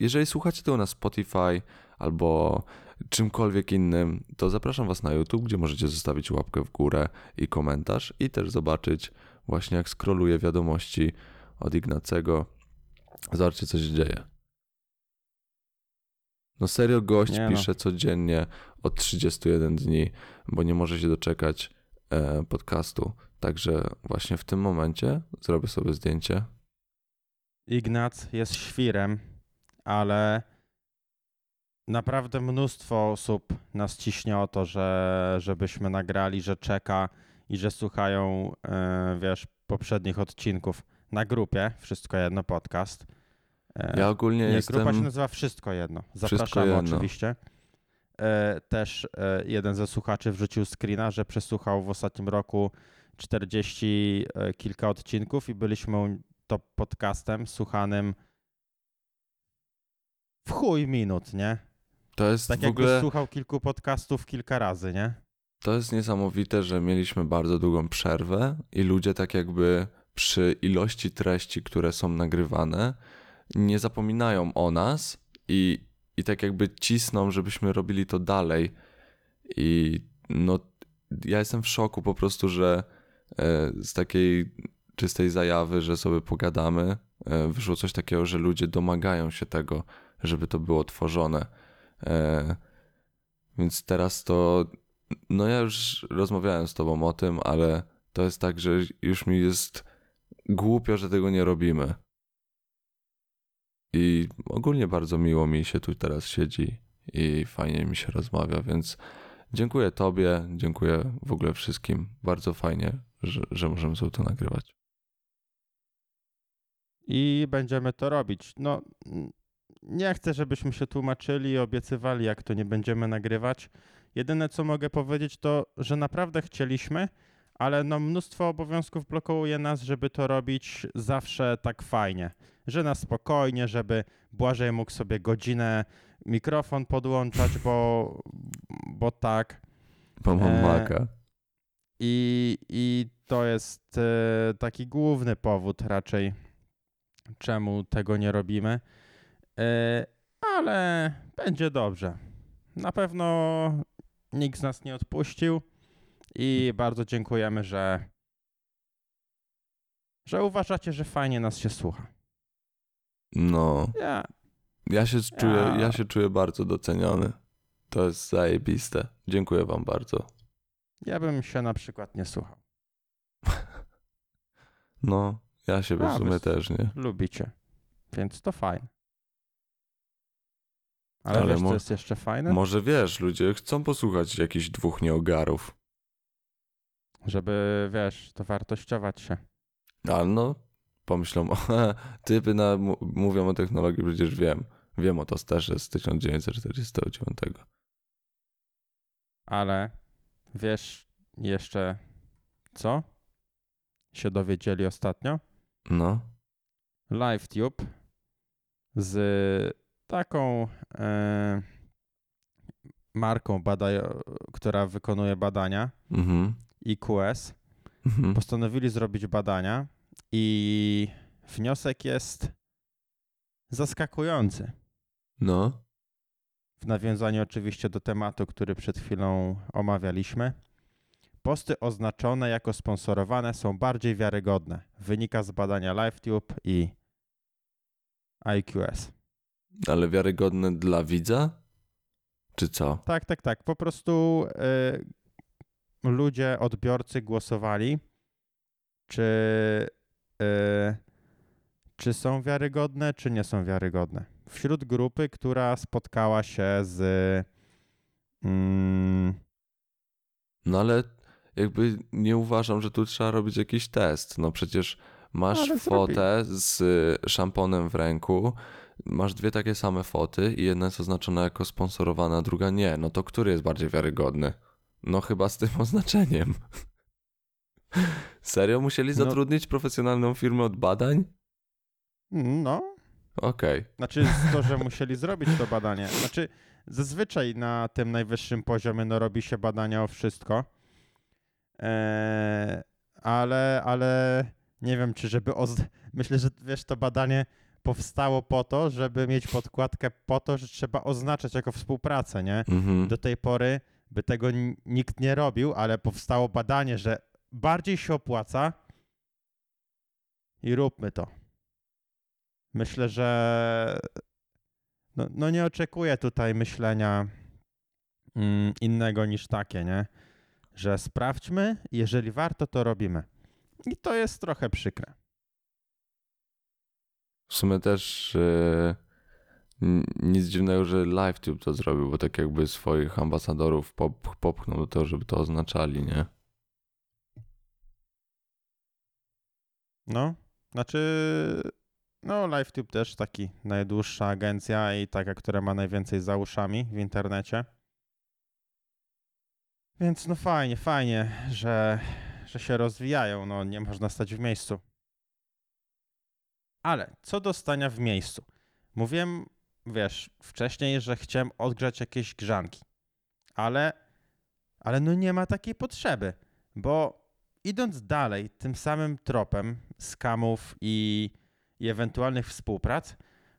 jeżeli słuchacie tego na Spotify albo czymkolwiek innym, to zapraszam was na YouTube, gdzie możecie zostawić łapkę w górę i komentarz i też zobaczyć właśnie, jak scrolluję wiadomości od Ignacego. Zobaczcie, co się dzieje. No serio, gość nie pisze no. codziennie od trzydziestu jeden dni, bo nie może się doczekać e, podcastu. Także właśnie w tym momencie zrobię sobie zdjęcie. Ignac jest świrem, ale naprawdę mnóstwo osób nas ciśnie o to, że, żebyśmy nagrali, że czeka i że słuchają e, wiesz, poprzednich odcinków na grupie Wszystko Jedno Podcast. Ja ogólnie nie, jestem... Grupa się nazywa Wszystko Jedno. Zapraszamy oczywiście. E, też e, jeden ze słuchaczy wrzucił screena, że przesłuchał w ostatnim roku czterdzieści e, kilka odcinków i byliśmy top podcastem słuchanym w chuj minut, nie? To jest tak w jakby ogóle... słuchał kilku podcastów kilka razy, nie? To jest niesamowite, że mieliśmy bardzo długą przerwę i ludzie tak jakby przy ilości treści, które są nagrywane, nie zapominają o nas i, i tak jakby cisną, żebyśmy robili to dalej. I no ja jestem w szoku po prostu, że e, z takiej czystej zajawy, że sobie pogadamy, e, wyszło coś takiego, że ludzie domagają się tego, żeby to było tworzone. E, więc teraz to, no ja już rozmawiałem z tobą o tym, ale to jest tak, że już mi jest głupio, że tego nie robimy. I ogólnie bardzo miło mi się tu teraz siedzi i fajnie mi się rozmawia, więc dziękuję tobie, dziękuję w ogóle wszystkim. Bardzo fajnie, że, że możemy sobie to nagrywać. I będziemy to robić. No, nie chcę, żebyśmy się tłumaczyli i obiecywali, jak to nie będziemy nagrywać. Jedyne, co mogę powiedzieć, to, że naprawdę chcieliśmy, ale no mnóstwo obowiązków blokuje nas, żeby to robić zawsze tak fajnie, że na spokojnie, żeby Błażej mógł sobie godzinę mikrofon podłączać, bo, bo tak. Bo mam Maca. I, i to jest e, taki główny powód raczej, czemu tego nie robimy, e, ale będzie dobrze. na pewno nikt z nas nie odpuścił i bardzo dziękujemy, że, że uważacie, że fajnie nas się słucha. No. Ja, ja, się, ja. Czuję, ja się czuję bardzo doceniony. To jest zajebiste. Dziękuję wam bardzo. Ja bym się na przykład nie słuchał. No, ja się w sumie też nie. Lubicie, więc to fajne. Ale, Ale wiesz, mo- co jest jeszcze fajne? Może wiesz, ludzie chcą posłuchać jakichś dwóch nieogarów. Żeby, wiesz, to wartościować się. A no, pomyślą, typy na, m- mówią o technologii, przecież wiem. Wiem o to starsze z tysiąc dziewięćset czterdziestego dziewiątego. Ale wiesz jeszcze co się dowiedzieli ostatnio? No. LiveTube z taką e, marką, badają, która wykonuje badania, mm-hmm. I Q S, mm-hmm. postanowili zrobić badania i wniosek jest zaskakujący. No. W nawiązaniu oczywiście do tematu, który przed chwilą omawialiśmy. Posty oznaczone jako sponsorowane są bardziej wiarygodne. Wynika z badania LiveTube i I Q S. Ale wiarygodne dla widza? Czy co? Tak, tak, tak. Po prostu y, ludzie, odbiorcy głosowali, czy, y, czy są wiarygodne, czy nie są wiarygodne. Wśród grupy, która spotkała się z... Mm, no ale jakby nie uważam, że tu trzeba robić jakiś test. No przecież masz fotę z szamponem w ręku, masz dwie takie same foty i jedna jest oznaczona jako sponsorowana, druga nie. No to który jest bardziej wiarygodny? No chyba z tym oznaczeniem. Serio? Musieli zatrudnić no. profesjonalną firmę od badań? No. Okej. Okay. Znaczy to, że musieli zrobić to badanie. Znaczy zazwyczaj na tym najwyższym poziomie no robi się badania o wszystko. Eee, ale, ale nie wiem, czy żeby... Oz... Myślę, że wiesz, to badanie... powstało po to, żeby mieć podkładkę po to, że trzeba oznaczać jako współpracę, nie? Mm-hmm. Do tej pory by tego n- nikt nie robił, ale powstało badanie, że bardziej się opłaca i róbmy to. Myślę, że no, no nie oczekuję tutaj myślenia mm, innego niż takie, nie? Że sprawdźmy, jeżeli warto, to robimy. I to jest trochę przykre. W sumie też yy, nic dziwnego, że LiveTube to zrobił, bo tak jakby swoich ambasadorów pop, popchnął do tego, żeby to oznaczali, nie? No, znaczy no LiveTube też taki najdłuższa agencja i taka, która ma najwięcej za uszami w internecie. Więc no fajnie, fajnie, że, że się rozwijają, no nie można stać w miejscu. Ale co do stania w miejscu? Mówiłem, wiesz, wcześniej, że chciałem odgrzać jakieś grzanki, ale, ale no nie ma takiej potrzeby, bo idąc dalej tym samym tropem skamów i, i ewentualnych współprac,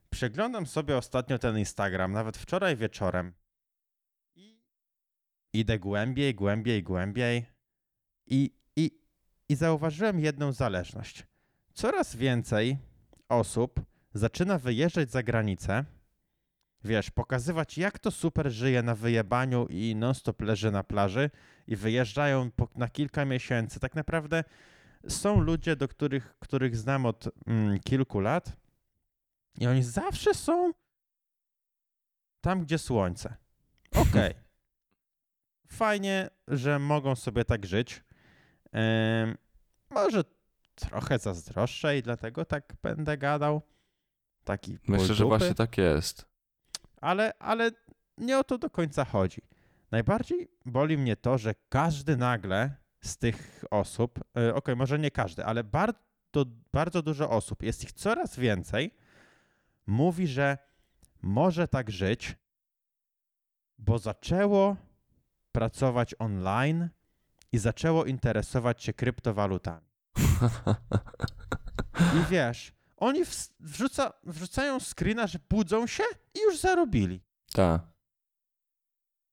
przeglądam sobie ostatnio ten Instagram, nawet wczoraj wieczorem i idę głębiej, głębiej, głębiej i, i, i zauważyłem jedną zależność. Coraz więcej osób zaczyna wyjeżdżać za granicę, wiesz, pokazywać jak to super żyje na wyjebaniu i non-stop leży na plaży i wyjeżdżają po, na kilka miesięcy. Tak naprawdę są ludzie, do których, których znam od mm, kilku lat i oni zawsze są tam, gdzie słońce. Okej. Okay. Fajnie, że mogą sobie tak żyć. Yy, może trochę zazdroszczę i dlatego tak będę gadał. Taki Myślę, że właśnie tak jest. Ale, ale nie o to do końca chodzi. Najbardziej boli mnie to, że każdy nagle z tych osób, okej, okay, może nie każdy, ale bardzo, bardzo dużo osób, jest ich coraz więcej, mówi, że może tak żyć, bo zaczęło pracować online i zaczęło interesować się kryptowalutami. I wiesz, oni wrzuca, wrzucają screena, że budzą się i już zarobili. Tak.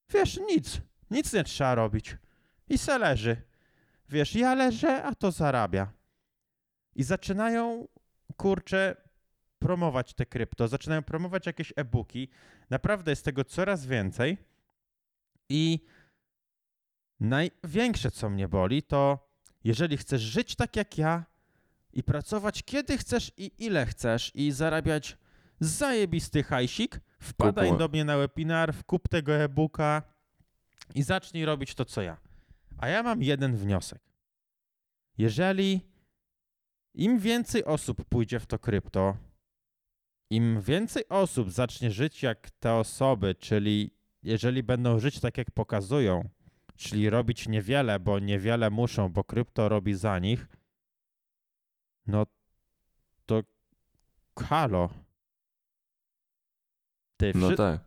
Wiesz, nic, nic nie trzeba robić. I se leży. Wiesz, ja leżę, a to zarabia. I zaczynają, kurczę, promować te krypto, zaczynają promować jakieś e-booki. Naprawdę jest tego coraz więcej. I największe, co mnie boli, to jeżeli chcesz żyć tak jak ja i pracować kiedy chcesz i ile chcesz i zarabiać zajebisty hajsik, wpadaj Kupuj. do mnie na webinar, wkup tego e-booka i zacznij robić to, co ja. A ja mam jeden wniosek. Jeżeli im więcej osób pójdzie w to krypto, im więcej osób zacznie żyć jak te osoby, czyli jeżeli będą żyć tak, jak pokazują, czyli robić niewiele, bo niewiele muszą, bo krypto robi za nich, no to halo. Ty, wszy... No tak.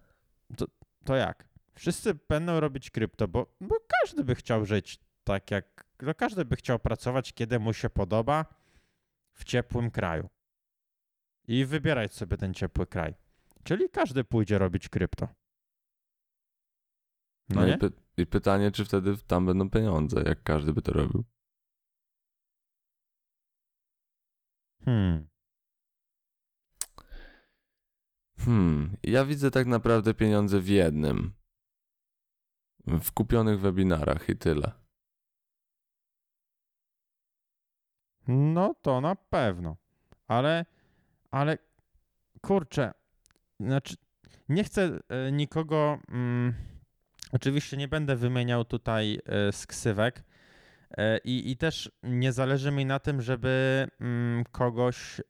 To, to jak? Wszyscy będą robić krypto, bo, bo każdy by chciał żyć tak jak... No każdy by chciał pracować, kiedy mu się podoba, w ciepłym kraju. I wybierać sobie ten ciepły kraj. Czyli każdy pójdzie robić krypto. No, no i, py- i pytanie, czy wtedy tam będą pieniądze, jak każdy by to robił. Hmm. Hmm. Ja widzę tak naprawdę pieniądze w jednym. W kupionych webinarach i tyle. No to na pewno. Ale, ale kurczę, znaczy nie chcę y, nikogo... Y, Oczywiście nie będę wymieniał tutaj z ksywek i, i też nie zależy mi na tym, żeby kogoś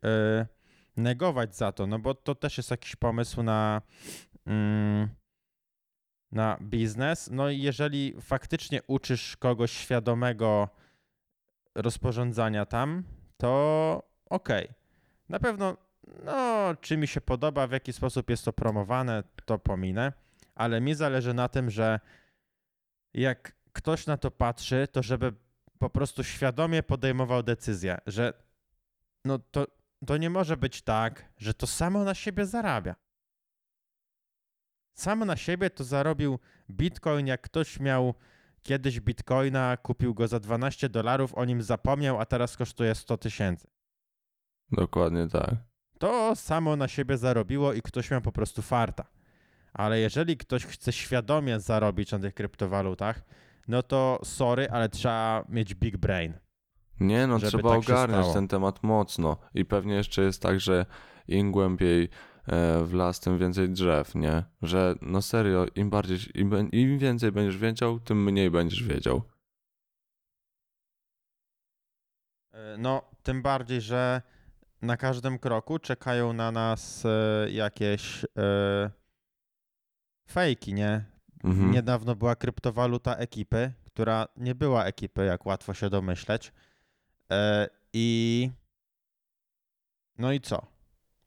negować za to, no bo to też jest jakiś pomysł na, na biznes. No i jeżeli faktycznie uczysz kogoś świadomego rozporządzania tam, to okej. Okay. Na pewno, no, czy mi się podoba, w jaki sposób jest to promowane, to pominę. Ale mi zależy na tym, że jak ktoś na to patrzy, to żeby po prostu świadomie podejmował decyzję, że no to, to nie może być tak, że to samo na siebie zarabia. Samo na siebie to zarobił Bitcoin, jak ktoś miał kiedyś Bitcoina, kupił go za dwanaście dolarów, o nim zapomniał, a teraz kosztuje sto tysięcy. Dokładnie tak. To samo na siebie zarobiło i ktoś miał po prostu farta. Ale jeżeli ktoś chce świadomie zarobić na tych kryptowalutach, no to sorry, ale trzeba mieć big brain. Nie no, trzeba tak ogarniać ten temat mocno. I pewnie jeszcze jest tak, że im głębiej w las, tym więcej drzew, nie? Że no serio, im bardziej, im, im więcej będziesz wiedział, tym mniej będziesz wiedział. No, tym bardziej, że na każdym kroku czekają na nas jakieś... fejki, nie? Mhm. Niedawno była kryptowaluta ekipy, która nie była ekipy, jak łatwo się domyśleć. Yy, I no i co?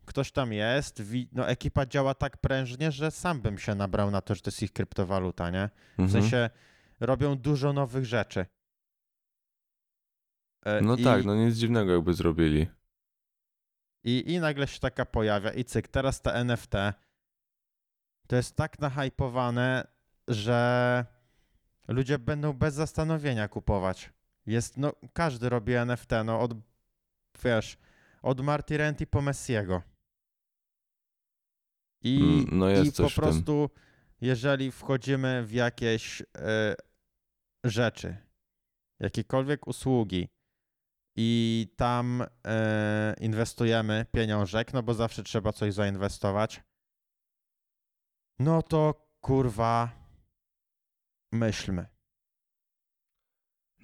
Ktoś tam jest, wi... no ekipa działa tak prężnie, że sam bym się nabrał na to, że to jest ich kryptowaluta, nie? W mhm. sensie robią dużo nowych rzeczy. Yy, no i... tak, no nic dziwnego jakby zrobili. I, I nagle się taka pojawia i cyk, teraz ta N F T to jest tak nahypowane, że ludzie będą bez zastanowienia kupować. Jest, no, każdy robi N F T, no, od, wiesz, od Marty Renty po Messiego. I, no i po prostu, jeżeli wchodzimy w jakieś y, rzeczy, jakiekolwiek usługi i tam y, inwestujemy pieniążek, no bo zawsze trzeba coś zainwestować, no to kurwa myślmy.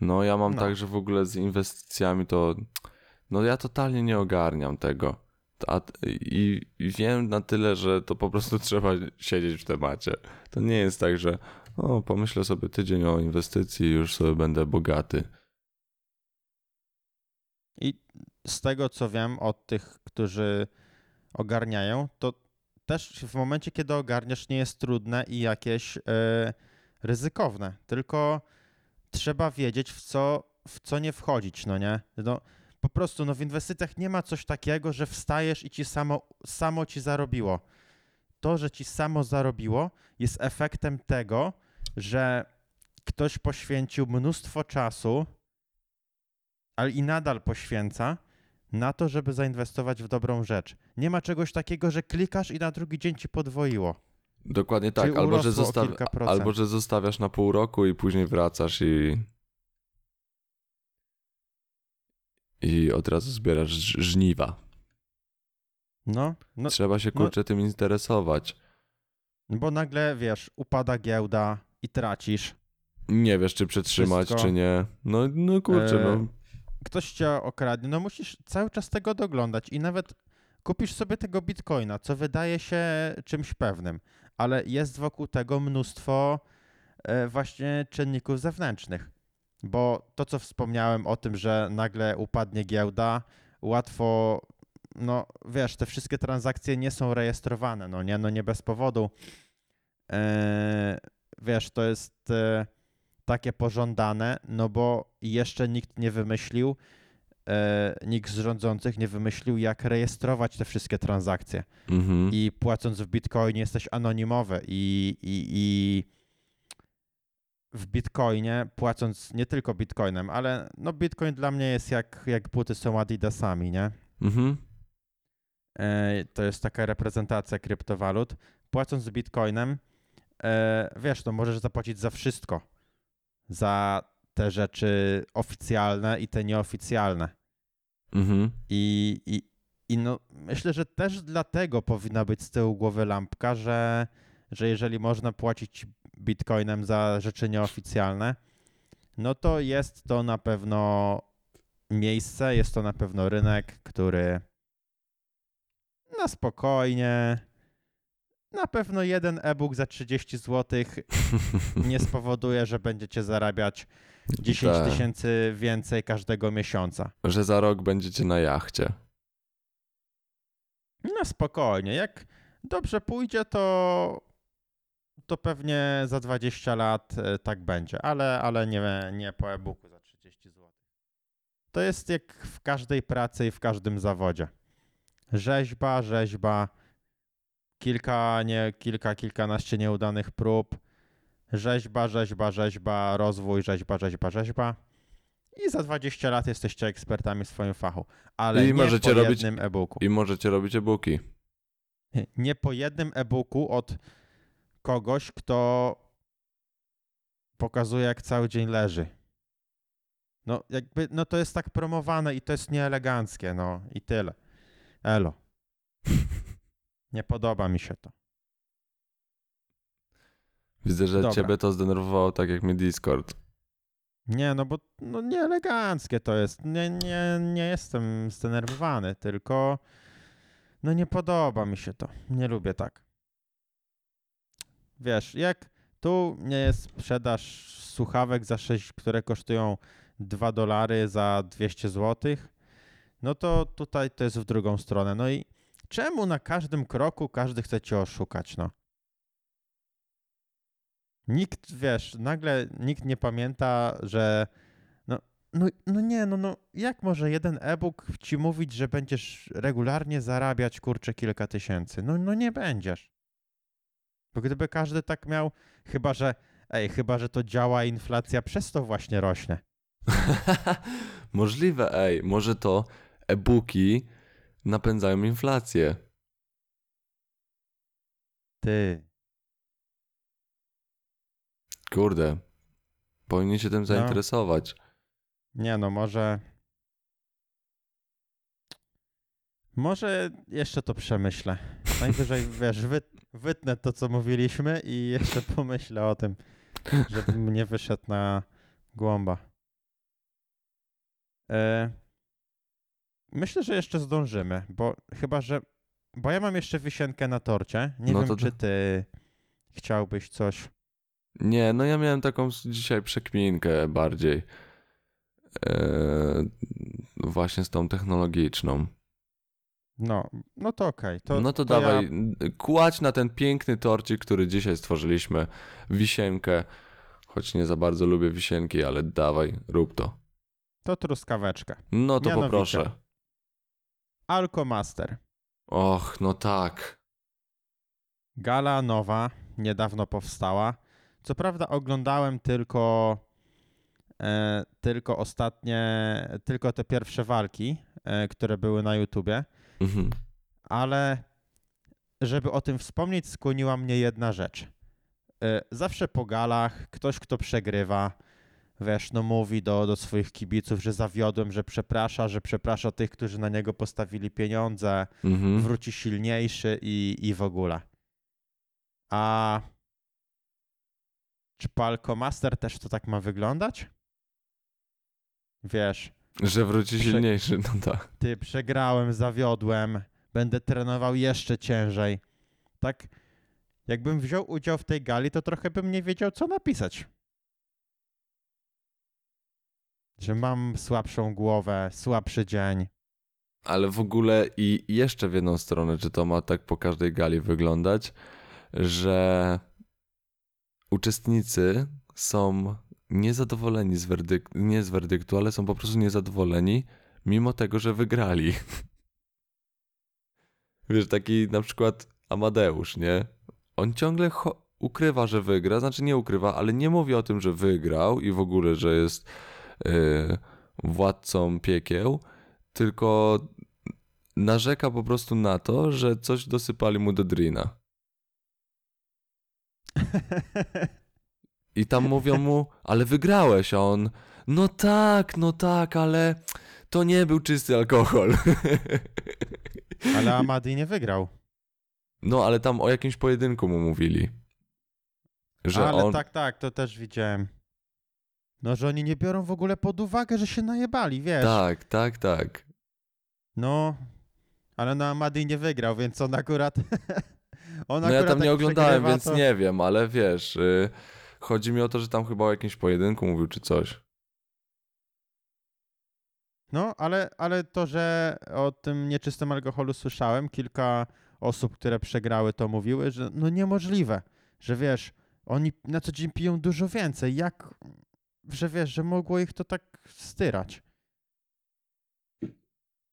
No ja mam no. tak, że w ogóle z inwestycjami to no ja totalnie nie ogarniam tego. A, i, I wiem na tyle, że to po prostu trzeba siedzieć w temacie. To nie jest tak, że o, pomyślę sobie tydzień o inwestycji i już sobie będę bogaty. I z tego co wiem od tych, którzy ogarniają, to też w momencie, kiedy ogarniasz, nie jest trudne i jakieś yy, ryzykowne, tylko trzeba wiedzieć, w co, w co nie wchodzić, no nie? No, po prostu no, w inwestycjach nie ma coś takiego, że wstajesz i ci samo, samo ci zarobiło. To, że ci samo zarobiło, jest efektem tego, że ktoś poświęcił mnóstwo czasu, ale i nadal poświęca na to, żeby zainwestować w dobrą rzecz. Nie ma czegoś takiego, że klikasz i na drugi dzień ci podwoiło. Dokładnie tak, albo że, zostaw... albo że zostawiasz na pół roku i później wracasz i i od razu zbierasz żniwa. No, no trzeba się kurczę no, tym interesować. Bo nagle, wiesz, upada giełda i tracisz. Nie wiesz, czy przetrzymać, wszystko. Czy nie. No, no kurczę, e... no. Ktoś cię okradnie, no musisz cały czas tego doglądać i nawet kupisz sobie tego bitcoina, co wydaje się czymś pewnym, ale jest wokół tego mnóstwo właśnie czynników zewnętrznych, bo to, co wspomniałem o tym, że nagle upadnie giełda, łatwo, no wiesz, te wszystkie transakcje nie są rejestrowane, no nie, no nie bez powodu. Eee, wiesz, to jest e, takie pożądane, no bo jeszcze nikt nie wymyślił, nikt z rządzących nie wymyślił, jak rejestrować te wszystkie transakcje. Mhm. I płacąc w bitcoinie jesteś anonimowy i, i, i w bitcoinie płacąc nie tylko bitcoinem, ale no bitcoin dla mnie jest jak, jak buty są adidasami, nie? Mhm. E, to jest taka reprezentacja kryptowalut. Płacąc bitcoinem, e, wiesz, no możesz zapłacić za wszystko. Za te rzeczy oficjalne i te nieoficjalne. Mhm. I, i, i no, myślę, że też dlatego powinna być z tyłu głowy lampka, że, że jeżeli można płacić bitcoinem za rzeczy nieoficjalne, no to jest to na pewno miejsce, jest to na pewno rynek, który na spokojnie, na pewno jeden e-book za trzydzieści złotych nie spowoduje, że będziecie zarabiać dziesięć tysięcy więcej każdego miesiąca. Że za rok będziecie na jachcie. No spokojnie. Jak dobrze pójdzie, to, to pewnie za dwadzieścia lat tak będzie, ale, ale nie, nie po e-booku za trzydzieści złotych. To jest jak w każdej pracy i w każdym zawodzie. Rzeźba, rzeźba, kilka, nie, kilka, kilkanaście nieudanych prób, rzeźba, rzeźba, rzeźba, rozwój, rzeźba, rzeźba, rzeźba i za dwadzieścia lat jesteście ekspertami w swoim fachu, ale I nie możecie po robić, jednym e-booku. I możecie robić e-booki. Nie po jednym e-booku od kogoś, kto pokazuje, jak cały dzień leży. No jakby, no to jest tak promowane i to jest nieeleganckie, no i tyle. Elo. Nie podoba mi się to. Widzę, że Dobra. Ciebie to zdenerwowało tak jak mnie Discord. Nie, no bo no nieeleganckie to jest. Nie, nie, nie jestem zdenerwowany, tylko no nie podoba mi się to. Nie lubię tak. Wiesz, jak tu nie jest sprzedaż słuchawek, za sześć, które kosztują dwa dolary za dwieście złotych, no to tutaj to jest w drugą stronę. No i czemu na każdym kroku każdy chce cię oszukać, no? Nikt, wiesz, nagle nikt nie pamięta, że no, no, no nie, no, no jak może jeden e-book ci mówić, że będziesz regularnie zarabiać, kurczę, kilka tysięcy? No, no nie będziesz. Bo gdyby każdy tak miał, chyba że, ej, chyba że to działa inflacja, przez to właśnie rośnie. Możliwe, ej, może to e-booki napędzają inflację. Ty. Kurde. Powinien się tym zainteresować. No. Nie no, może... Może jeszcze to przemyślę. Najwyżej, wiesz, wy, wytnę to, co mówiliśmy i jeszcze pomyślę o tym, żebym nie wyszedł na głąba. E... Myślę, że jeszcze zdążymy, bo chyba, że... Bo ja mam jeszcze wisienkę na torcie. Nie no wiem, to... czy ty chciałbyś coś... Nie, no ja miałem taką dzisiaj przekminkę bardziej. Eee, właśnie z tą technologiczną. No, no to okej. Okay. No to, to dawaj, ja... kładź na ten piękny torcik, który dzisiaj stworzyliśmy, wisienkę. Choć nie za bardzo lubię wisienki, ale dawaj, rób to. To truskaweczka. No to mianowicie, poproszę. Alko Master. Och, no tak. Gala nowa, niedawno powstała. Co prawda oglądałem tylko, e, tylko ostatnie, tylko te pierwsze walki, e, które były na YouTubie, mhm. ale żeby o tym wspomnieć, skłoniła mnie jedna rzecz. E, zawsze po galach ktoś, kto przegrywa, wiesz, no mówi do, do swoich kibiców, że zawiodłem, że przeprasza, że przeprasza tych, którzy na niego postawili pieniądze, mhm. wróci silniejszy i, i w ogóle. A czy Alko Master też to tak ma wyglądać? Wiesz. Że wróci prze... silniejszy, no tak. Ty, przegrałem, zawiodłem, będę trenował jeszcze ciężej. Tak, jakbym wziął udział w tej gali, to trochę bym nie wiedział, co napisać. Że mam słabszą głowę, słabszy dzień. Ale w ogóle i jeszcze w jedną stronę, czy to ma tak po każdej gali wyglądać, że uczestnicy są niezadowoleni z, werdyk- nie z werdyktu, ale są po prostu niezadowoleni, mimo tego, że wygrali. Wiesz, taki na przykład Amadeusz, nie? On ciągle cho- ukrywa, że wygra, znaczy nie ukrywa, ale nie mówi o tym, że wygrał i w ogóle, że jest yy, władcą piekieł, tylko narzeka po prostu na to, że coś dosypali mu do drina. I tam mówią mu, ale wygrałeś, a on, no tak, no tak, ale to nie był czysty alkohol. Ale Amadi nie wygrał. No, ale tam o jakimś pojedynku mu mówili. Że ale on... tak, tak, to też widziałem. No, że oni nie biorą w ogóle pod uwagę, że się najebali, wiesz. Tak, tak, tak. No, ale no Amadi nie wygrał, więc on akurat... On no ja tam nie oglądałem, przegrywa, więc to... nie wiem, ale wiesz, yy, chodzi mi o to, że tam chyba o jakimś pojedynku mówił czy coś. No, ale, ale to, że o tym nieczystym alkoholu słyszałem, kilka osób, które przegrały, to mówiły, że no niemożliwe, że wiesz, oni na co dzień piją dużo więcej, jak, że wiesz, że mogło ich to tak styrać.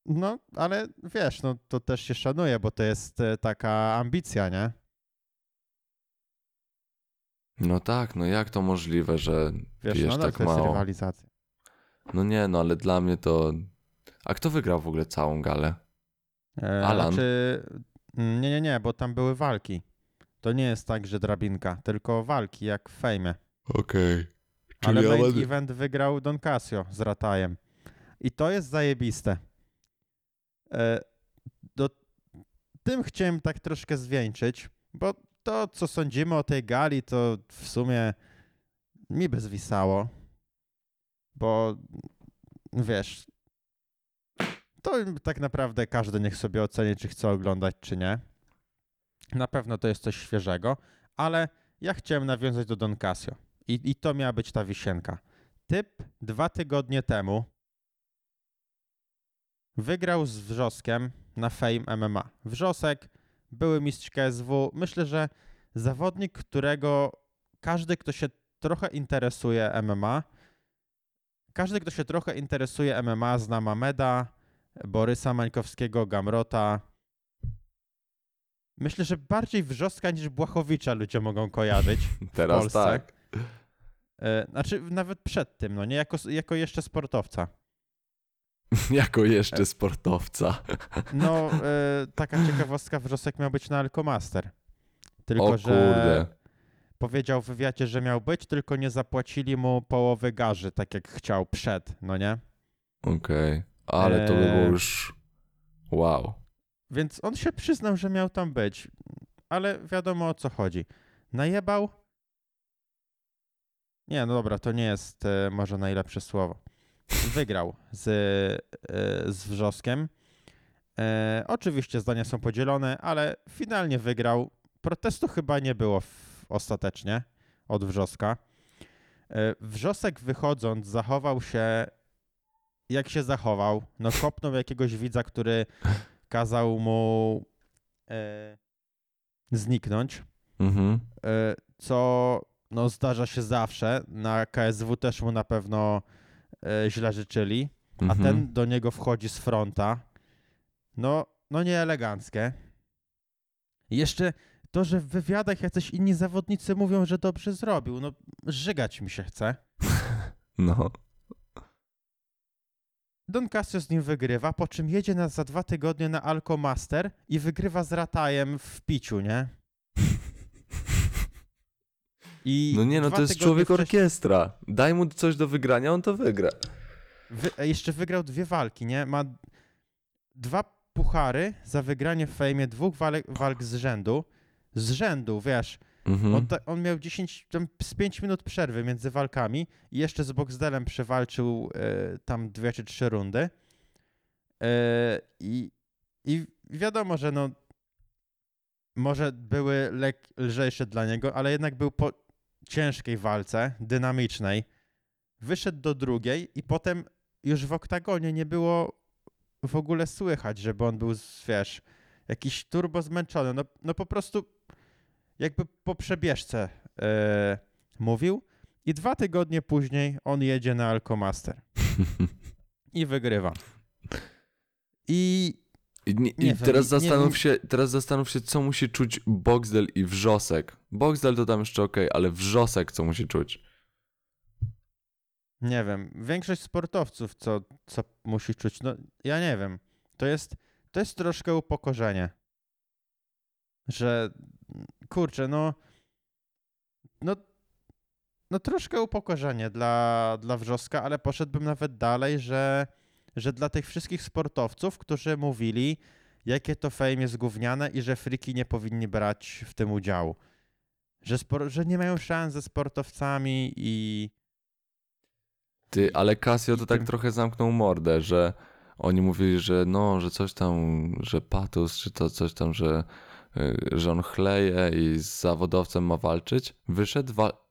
No, ale wiesz, no to też się szanuje, bo to jest taka ambicja, nie? No tak, no jak to możliwe, że wiesz, pijesz no, tak to mało? Jest rywalizacja. No nie, no ale dla mnie to... A kto wygrał w ogóle całą galę? E, Alan? Znaczy... Nie, nie, nie, bo tam były walki. To nie jest tak, że drabinka, tylko walki, jak w Fejmie. Okej. Okay. Ale main ale... event wygrał Don Kasjo z Ratajem. I to jest zajebiste. Do, tym chciałem tak troszkę zwieńczyć, bo to, co sądzimy o tej gali, to w sumie mi by zwisało, bo wiesz, to tak naprawdę każdy niech sobie oceni, czy chce oglądać, czy nie. Na pewno to jest coś świeżego, ale ja chciałem nawiązać do Don Kasjo i, i to miała być ta wisienka. Typ dwa tygodnie temu wygrał z Wrzoskiem na Fame M M A. Wrzosek, były mistrz K S W. Myślę, że zawodnik, którego każdy, kto się trochę interesuje M M A, każdy, kto się trochę interesuje M M A, zna Mameda, Borysa Mańkowskiego, Gamrota. Myślę, że bardziej Wrzoska niż Błachowicza ludzie mogą kojarzyć w teraz Polsce. Tak. Znaczy nawet przed tym, no nie? Jako, jako jeszcze sportowca. Jako jeszcze sportowca. No, y, taka ciekawostka, Wrzosek miał być na Alko Master. Tylko, o, że kurde. Powiedział w wywiadzie, że miał być, tylko nie zapłacili mu połowy garzy, tak jak chciał przed, no nie? Okej, okay. Ale to by było już wow. Więc on się przyznał, że miał tam być, ale wiadomo o co chodzi. Najebał? Nie, no dobra, to nie jest y, może najlepsze słowo. Wygrał z, z Wrzoskiem. E, oczywiście zdania są podzielone, ale finalnie wygrał. Protestu chyba nie było w, ostatecznie od Wrzoska. E, Wrzosek wychodząc zachował się, jak się zachował. No kopnął jakiegoś widza, który kazał mu e, zniknąć. Mhm. E, co no, zdarza się zawsze. Na K S W też mu na pewno źle życzyli, a mhm. ten do niego wchodzi z fronta. No, no nieeleganckie. Jeszcze to, że w wywiadach jacyś inni zawodnicy mówią, że dobrze zrobił. No, żygać mi się chce. No. Don Kasjo z nim wygrywa, po czym jedzie nas za dwa tygodnie na Alko Master i wygrywa z Ratajem w piciu, nie? I no nie, no to jest człowiek wcześniej... orkiestra. Daj mu coś do wygrania, on to wygra. Wy... Jeszcze wygrał dwie walki, nie? Ma dwa puchary za wygranie w Fejmie dwóch walek, walk z rzędu. Z rzędu, wiesz. Mhm. On, ta... on miał dziesięć, tam z pięć minut przerwy między walkami i jeszcze z Boxdelem przewalczył y, tam dwie czy trzy rundy. Y, i, I wiadomo, że no może były lek... lżejsze dla niego, ale jednak był po ciężkiej walce, dynamicznej. Wyszedł do drugiej i potem już w oktagonie nie było w ogóle słychać, żeby on był, wiesz, jakiś turbo zmęczony. No, no po prostu jakby po przebieżce yy, mówił i dwa tygodnie później on jedzie na Alko Master i wygrywa. I I, nie, nie i wiem, teraz, zastanów nie, się, teraz zastanów się, co musi czuć Boxdel i Wrzosek. Boxdel to tam jeszcze okej, okay, ale Wrzosek co musi czuć? Nie wiem. Większość sportowców co, co musi czuć? No, ja nie wiem. To jest, to jest troszkę upokorzenie. Że kurczę, no no, no troszkę upokorzenie dla, dla Wrzoska, ale poszedłbym nawet dalej, że że dla tych wszystkich sportowców, którzy mówili, jakie to fame jest gówniane i że friki nie powinni brać w tym udziału. Że, spor- że nie mają szans ze sportowcami i... Ty, ale Kasjo to tak tym... trochę zamknął mordę, że oni mówili, że no, że coś tam, że patus, czy to coś tam, że, że on chleje i z zawodowcem ma walczyć. Wyszedł... Wa-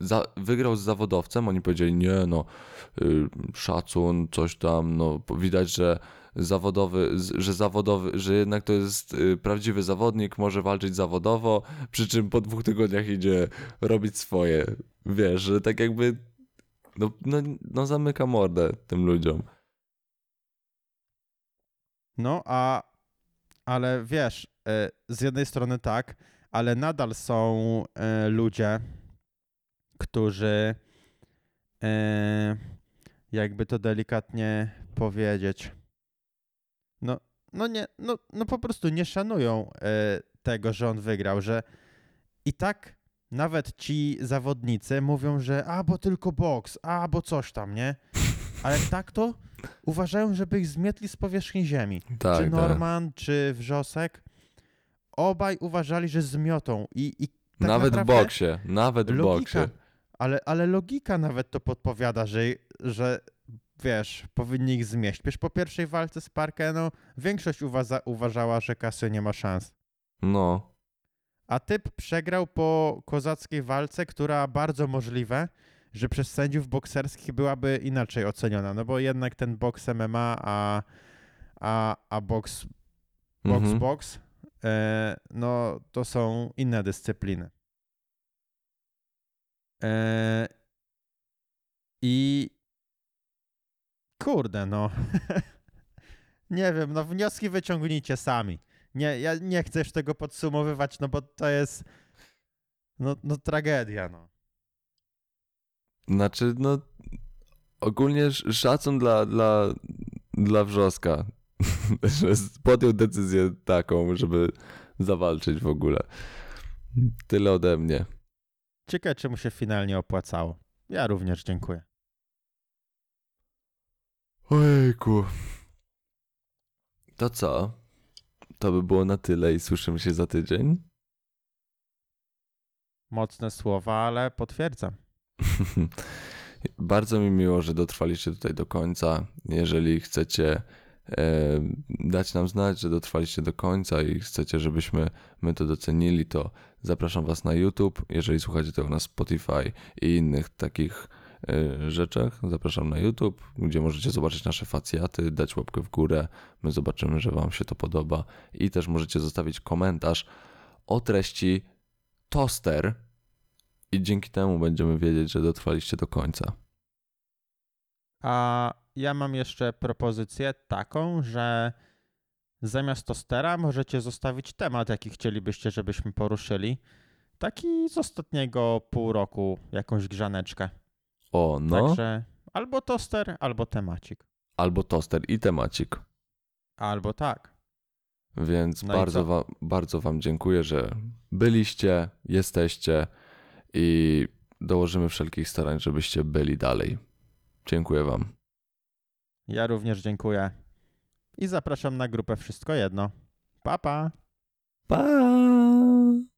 Za, wygrał z zawodowcem, oni powiedzieli nie no, y, szacun, coś tam, no widać, że zawodowy, że zawodowy, że jednak to jest y, prawdziwy zawodnik, może walczyć zawodowo, przy czym po dwóch tygodniach idzie robić swoje, wiesz, że tak jakby no, no, no zamyka mordę tym ludziom. No a ale wiesz, y, z jednej strony tak, ale nadal są y, ludzie, którzy, e, jakby to delikatnie powiedzieć, no, no, nie, no, no po prostu nie szanują e, tego, że on wygrał, że i tak nawet ci zawodnicy mówią, że a, bo tylko boks, a, bo coś tam, nie? Ale tak to uważają, żeby ich zmietli z powierzchni ziemi. Tak, czy Norman, tak. Czy Wrzosek, obaj uważali, że zmiotą i, i tak nawet w boksie, nawet w boksie. Ale, ale logika nawet to podpowiada, że, że wiesz, powinni ich zmieść. Przecież po pierwszej walce z Parkeno większość uwaza, uważała, że Kasjo nie ma szans. No. A typ przegrał po kozackiej walce, która bardzo możliwe, że przez sędziów bokserskich byłaby inaczej oceniona. No bo jednak ten boks M M A, a, a, a boks, boks, mhm. boks. No to są inne dyscypliny. Eee, I kurde, no nie wiem, no wnioski wyciągnijcie sami. Nie, ja nie chcę już tego podsumowywać, no bo to jest no, no tragedia, no. Znaczy, no ogólnie szacun dla, dla, dla Wrzoska. Że podjął decyzję taką, żeby zawalczyć w ogóle. Tyle ode mnie. Ciekawe, czy mu się finalnie opłacało. Ja również dziękuję. Ojejku. To co? To by było na tyle i słyszymy się za tydzień? Mocne słowa, ale potwierdzam. Bardzo mi miło, że dotrwaliście tutaj do końca. Jeżeli chcecie... dać nam znać, że dotrwaliście do końca i chcecie, żebyśmy my to docenili, to zapraszam was na YouTube. Jeżeli słuchacie tego na Spotify i innych takich rzeczach, zapraszam na YouTube, gdzie możecie zobaczyć nasze facjaty, dać łapkę w górę, my zobaczymy, że wam się to podoba i też możecie zostawić komentarz o treści toster i dzięki temu będziemy wiedzieć, że dotrwaliście do końca. A ja mam jeszcze propozycję taką, że Zamiast tostera możecie zostawić temat, jaki chcielibyście, żebyśmy poruszyli. Taki z ostatniego pół roku, jakąś grzaneczkę. O, no. Także albo toster, albo temacik. Albo toster i temacik. Albo tak. Więc no bardzo, wa- bardzo wam dziękuję, że byliście, jesteście i dołożymy wszelkich starań, żebyście byli dalej. Dziękuję wam. Ja również dziękuję. I zapraszam na grupę Wszystko Jedno. Pa, pa. Pa.